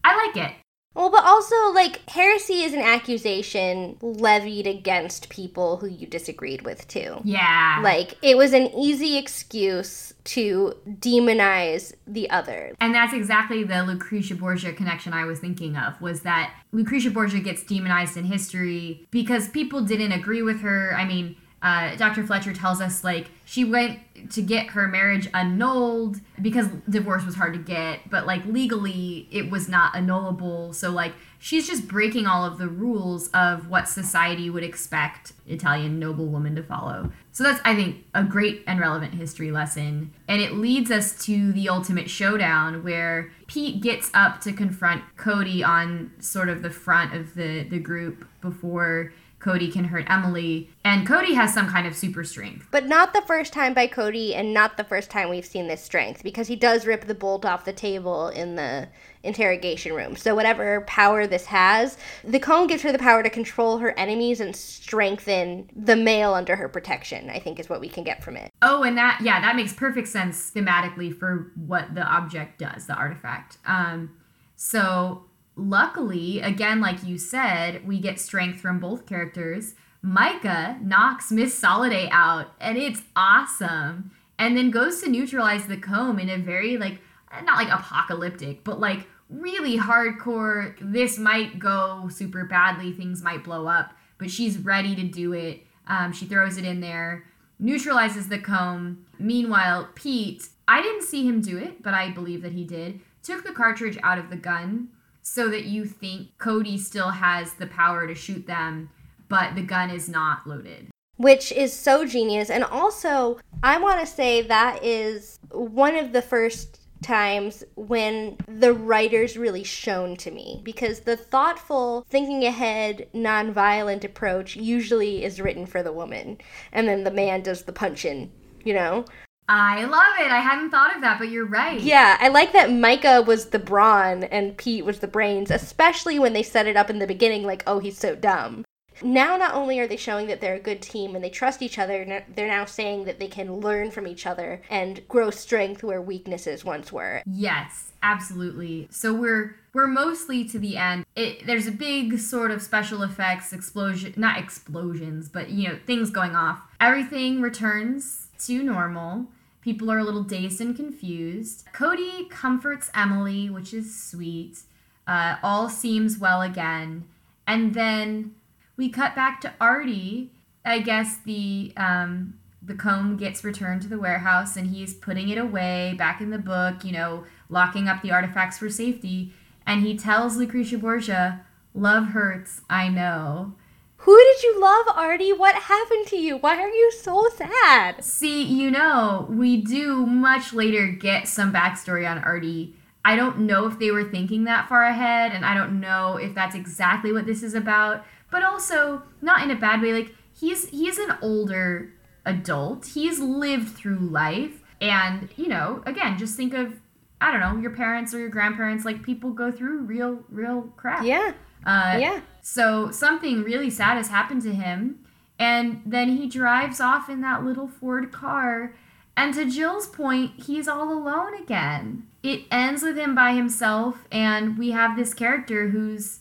I like it. Well, but also, like, heresy is an accusation levied against people who you disagreed with, too. Yeah. Like, it was an easy excuse to demonize the other. And that's exactly the Lucrezia Borgia connection I was thinking of, was that Lucrezia Borgia gets demonized in history because people didn't agree with her. I mean, uh, Doctor Fletcher tells us, like, she went to get her marriage annulled because divorce was hard to get, but like legally it was not annulable. So like she's just breaking all of the rules of what society would expect Italian noblewoman to follow. So that's, I think, a great and relevant history lesson. And it leads us to the ultimate showdown, where Pete gets up to confront Cody on sort of the front of the, the group before Cody can hurt Emily, and Cody has some kind of super strength. But not the first time by Cody, and not the first time we've seen this strength, because he does rip the bolt off the table in the interrogation room. So whatever power this has, the cone gives her the power to control her enemies and strengthen the male under her protection, I think is what we can get from it. Oh, and that, yeah, that makes perfect sense thematically for what the object does, the artifact. Um, so... Luckily, again, like you said, we get strength from both characters. Myka knocks Miss Soliday out, and it's awesome. And then goes to neutralize the comb in a very, like, not like apocalyptic, but like really hardcore, this might go super badly, things might blow up, but she's ready to do it. Um, she throws it in there, neutralizes the comb. Meanwhile, Pete, I didn't see him do it, but I believe that he did, took the cartridge out of the gun, so that you think Cody still has the power to shoot them, but the gun is not loaded. Which is so genius. And also, I want to say that is one of the first times when the writers really shone to me, because the thoughtful, thinking ahead, nonviolent approach usually is written for the woman, and then the man does the punching, you know? I love it. I hadn't thought of that, but you're right. Yeah, I like that Myka was the brawn and Pete was the brains, especially when they set it up in the beginning like, oh, he's so dumb. now not only are they showing that they're a good team and they trust each other, they're now saying that they can learn from each other and grow strength where weaknesses once were. Yes, absolutely. So we're we're mostly to the end. It, there's a big sort of special effects explosion, not explosions, but, you know, things going off. Everything returns to normal. People are a little dazed and confused. Cody comforts Emily, which is sweet. Uh, all seems well again. And then we cut back to Artie. I guess the um, the comb gets returned to the warehouse and he's putting it away back in the book, you know, locking up the artifacts for safety. And he tells Lucrezia Borgia, "Love hurts, I know." Who did you love, Artie? What happened to you? Why are you so sad? See, you know, we do much later get some backstory on Artie. I don't know if they were thinking that far ahead, and I don't know if that's exactly what this is about, but also not in a bad way. Like, he's he's an older adult. He's lived through life, and, you know, again, just think of, I don't know, your parents or your grandparents. Like, people go through real, real crap. Yeah, uh, yeah. So something really sad has happened to him, and then he drives off in that little Ford car, and to Jill's point, he's all alone again. It ends with him by himself, and we have this character whose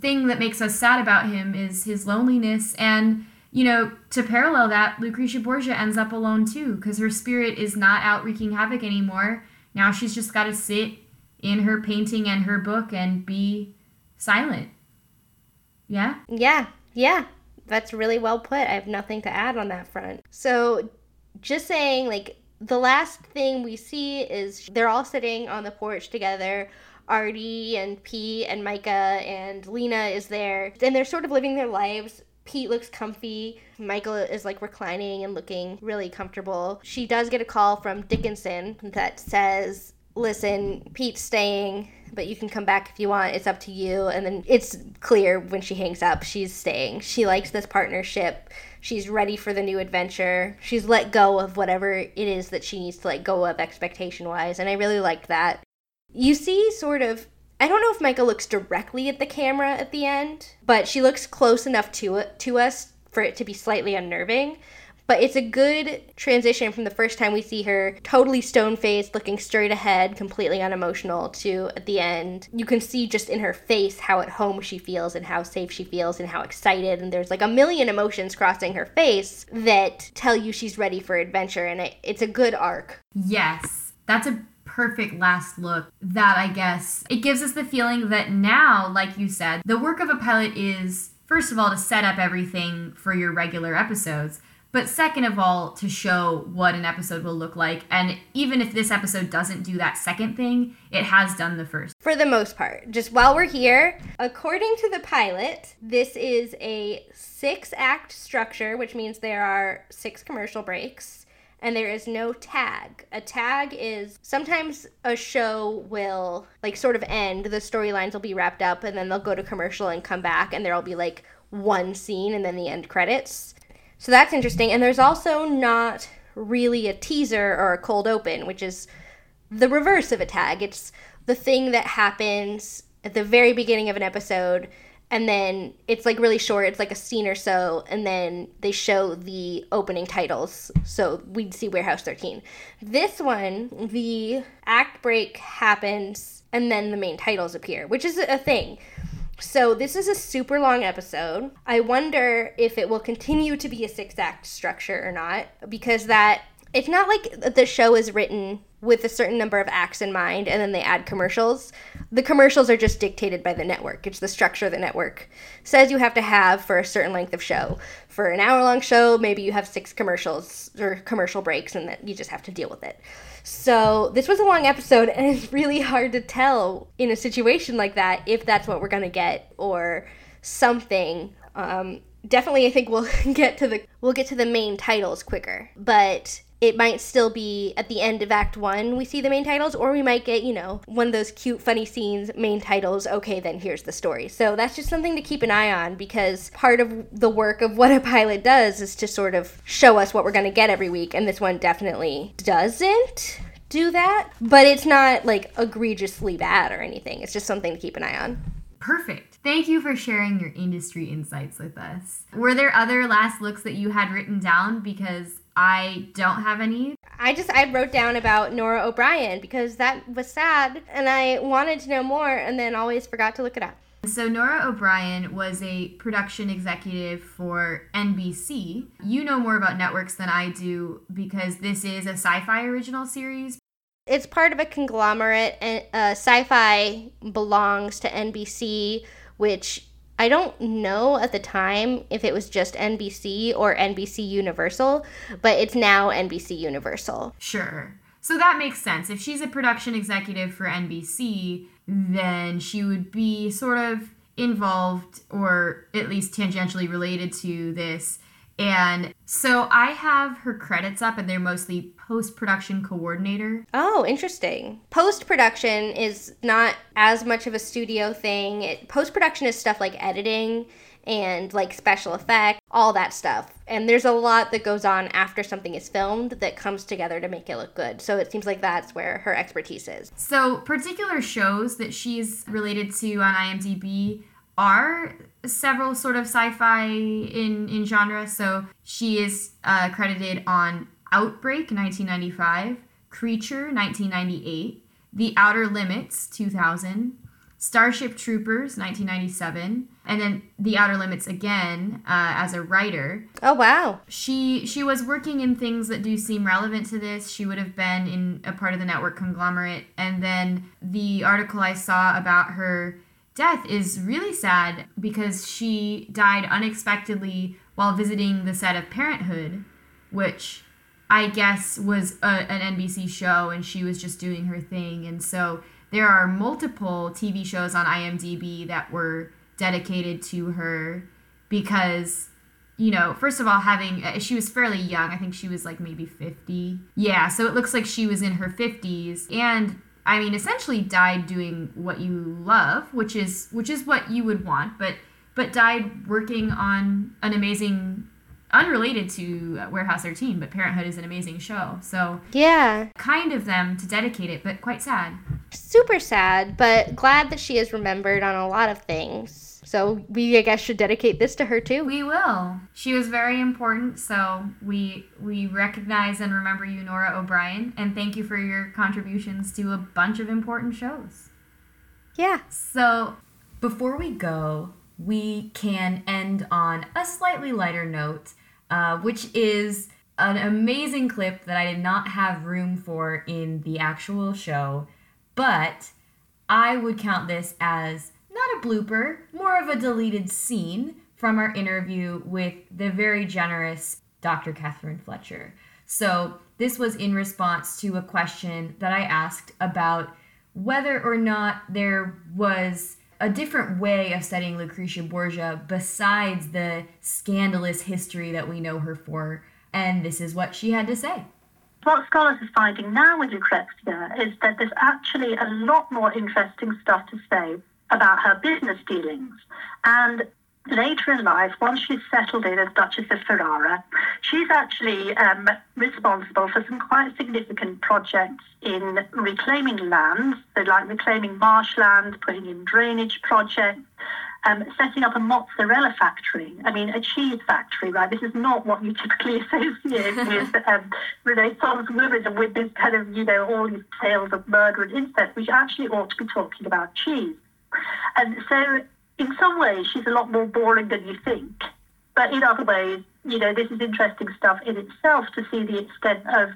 thing that makes us sad about him is his loneliness. And, you know, to parallel that, Lucrezia Borgia ends up alone too, because her spirit is not out wreaking havoc anymore. Now she's just got to sit in her painting and her book and be silent. Yeah? Yeah, yeah. That's really well put. I have nothing to add on that front. So just saying, like, the last thing we see is they're all sitting on the porch together. Artie and Pete and Myka and Leena is there. And they're sort of living their lives. Pete looks comfy. Michael is, like, reclining and looking really comfortable. She does get a call from Dickinson that says, "Listen, Pete's staying, but you can come back if you want. It's up to you." And then it's clear when she hangs up, she's staying. She likes this partnership. She's ready for the new adventure. She's let go of whatever it is that she needs to let go of expectation-wise, and I really liked that. You see sort of, I don't know if Myka looks directly at the camera at the end, but she looks close enough to it, to us for it to be slightly unnerving. But it's a good transition from the first time we see her totally stone-faced, looking straight ahead, completely unemotional, to at the end. You can see just in her face how at home she feels and how safe she feels and how excited. And there's like a million emotions crossing her face that tell you she's ready for adventure. And it, it's a good arc. Yes, that's a perfect last look that, I guess, it gives us the feeling that now, like you said, the work of a pilot is, first of all, to set up everything for your regular episodes. But second of all, to show what an episode will look like. And even if this episode doesn't do that second thing, it has done the first. For the most part. Just while we're here, according to the pilot, this is a six-act structure, which means there are six commercial breaks. And there is no tag. A tag is sometimes a show will, like, sort of end. The storylines will be wrapped up, and then they'll go to commercial and come back. And there'll be, like, one scene and then the end credits. So that's interesting. And there's also not really a teaser or a cold open, which is the reverse of a tag. It's the thing that happens at the very beginning of an episode, and then it's, like, really short. It's like a scene or so, and then they show the opening titles. So we'd see Warehouse thirteen. This one, the act break happens, and then the main titles appear, which is a thing. So this is a super long episode. I wonder if it will continue to be a six-act structure or not, because that it's not like the show is written with a certain number of acts in mind and then they add commercials. The commercials are just dictated by the network. It's the structure the network says you have to have for a certain length of show. For an hour-long show, maybe you have six commercials or commercial breaks, and that you just have to deal with it. So this was a long episode, and it's really hard to tell in a situation like that if that's what we're going to get or something. Um, definitely, I think we'll get to the we'll get to the main titles quicker, but it might still be at the end of Act one we see the main titles, or we might get, you know, one of those cute, funny scenes, main titles, okay, then here's the story. So that's just something to keep an eye on, because part of the work of what a pilot does is to sort of show us what we're going to get every week, and this one definitely doesn't do that, but it's not, like, egregiously bad or anything. It's just something to keep an eye on. Perfect. Thank you for sharing your industry insights with us. Were there other last looks that you had written down? Because I don't have any. I just, I wrote down about Nora O'Brien because that was sad and I wanted to know more and then always forgot to look it up. So Nora O'Brien was a production executive for N B C. You know more about networks than I do because this is a sci-fi original series. It's part of a conglomerate, and uh, sci-fi belongs to N B C, which I don't know at the time if it was just N B C or N B C Universal, but it's now N B C Universal. Sure. So that makes sense. If she's a production executive for N B C, then she would be sort of involved or at least tangentially related to this. And so I have her credits up, and they're mostly post-production coordinator. Oh, interesting. Post-production is not as much of a studio thing. It, post-production is stuff like editing and like special effects, all that stuff. And there's a lot that goes on after something is filmed that comes together to make it look good. So it seems like that's where her expertise is. So particular shows that she's related to on IMDb are several sort of sci-fi in, in genre. So she is uh, credited on Outbreak, nineteen ninety-five, Creature, nineteen ninety-eight, The Outer Limits, two thousand, Starship Troopers, nineteen ninety-seven, and then The Outer Limits again uh, as a writer. Oh, wow. She she was working in things that do seem relevant to this. She would have been in a part of the network conglomerate. And then the article I saw about her death is really sad because she died unexpectedly while visiting the set of Parenthood, which I guess was a, an N B C show, and she was just doing her thing. And so there are multiple T V shows on IMDb that were dedicated to her because, you know, first of all, having she was fairly young. I think she was like maybe fifty. Yeah, so it looks like she was in her fifties, and I mean, essentially died doing what you love, which is which is what you would want, but but died working on an amazing, unrelated to Warehouse thirteen, but Parenthood is an amazing show. So yeah, kind of them to dedicate it, but quite sad. Super sad, but glad that she is remembered on a lot of things. So we, I guess, should dedicate this to her too. We will. She was very important, so we we recognize and remember you, Nora O'Brien, and thank you for your contributions to a bunch of important shows. Yeah. So before we go, we can end on a slightly lighter note, uh, which is an amazing clip that I did not have room for in the actual show, but I would count this as not a blooper, more of a deleted scene from our interview with the very generous Doctor Catherine Fletcher. So this was in response to a question that I asked about whether or not there was a different way of studying Lucrezia Borgia besides the scandalous history that we know her for. And this is what she had to say. What scholars are finding now with Lucrezia is that there's actually a lot more interesting stuff to say about her business dealings. And later in life, once she's settled in as Duchess of Ferrara, she's actually um, responsible for some quite significant projects in reclaiming land, so like reclaiming marshland, putting in drainage projects, um, setting up a mozzarella factory, I mean, a cheese factory, right? This is not what you typically associate with um, Renaissance women, with this kind of, you know, all these tales of murder and incest. We actually ought to be talking about cheese. And so in some ways, she's a lot more boring than you think. But in other ways, you know, this is interesting stuff in itself to see the extent of,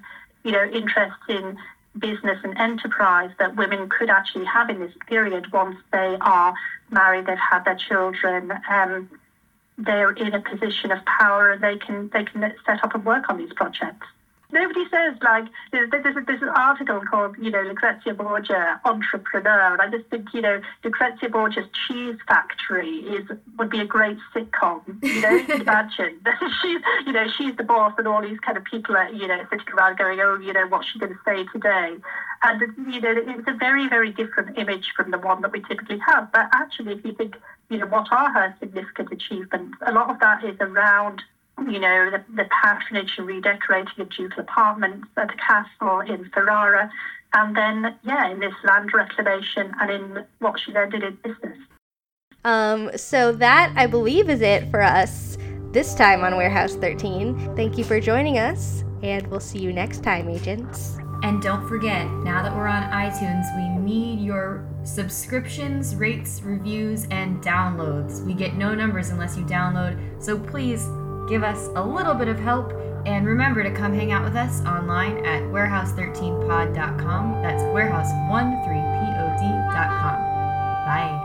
you know, interest in business and enterprise that women could actually have in this period once they are married, they've had their children, um, they're in a position of power, and they can, they can set up and work on these projects. Nobody says, like, you know, there's, a, there's an article called, you know, Lucrezia Borgia, entrepreneur. And I just think, you know, Lucrezia Borgia's cheese factory is would be a great sitcom. You know, you can imagine. She's, you know, she's the boss, and all these kind of people are, you know, sitting around going, oh, you know, what's she going to say today? And, you know, it's a very, very different image from the one that we typically have. But actually, if you think, you know, what are her significant achievements, a lot of that is around, you know, the, the patronage and redecorating of ducal apartments at the castle in Ferrara. And then, yeah, in this land reclamation and in what she then did in business. Um, so that, I believe, is it for us this time on Warehouse thirteen. Thank you for joining us, and we'll see you next time, agents. And don't forget, now that we're on iTunes, we need your subscriptions, rates, reviews, and downloads. We get no numbers unless you download, so please give us a little bit of help. And remember to come hang out with us online at warehouse thirteen pod dot com. That's warehouse thirteen pod dot com. Bye.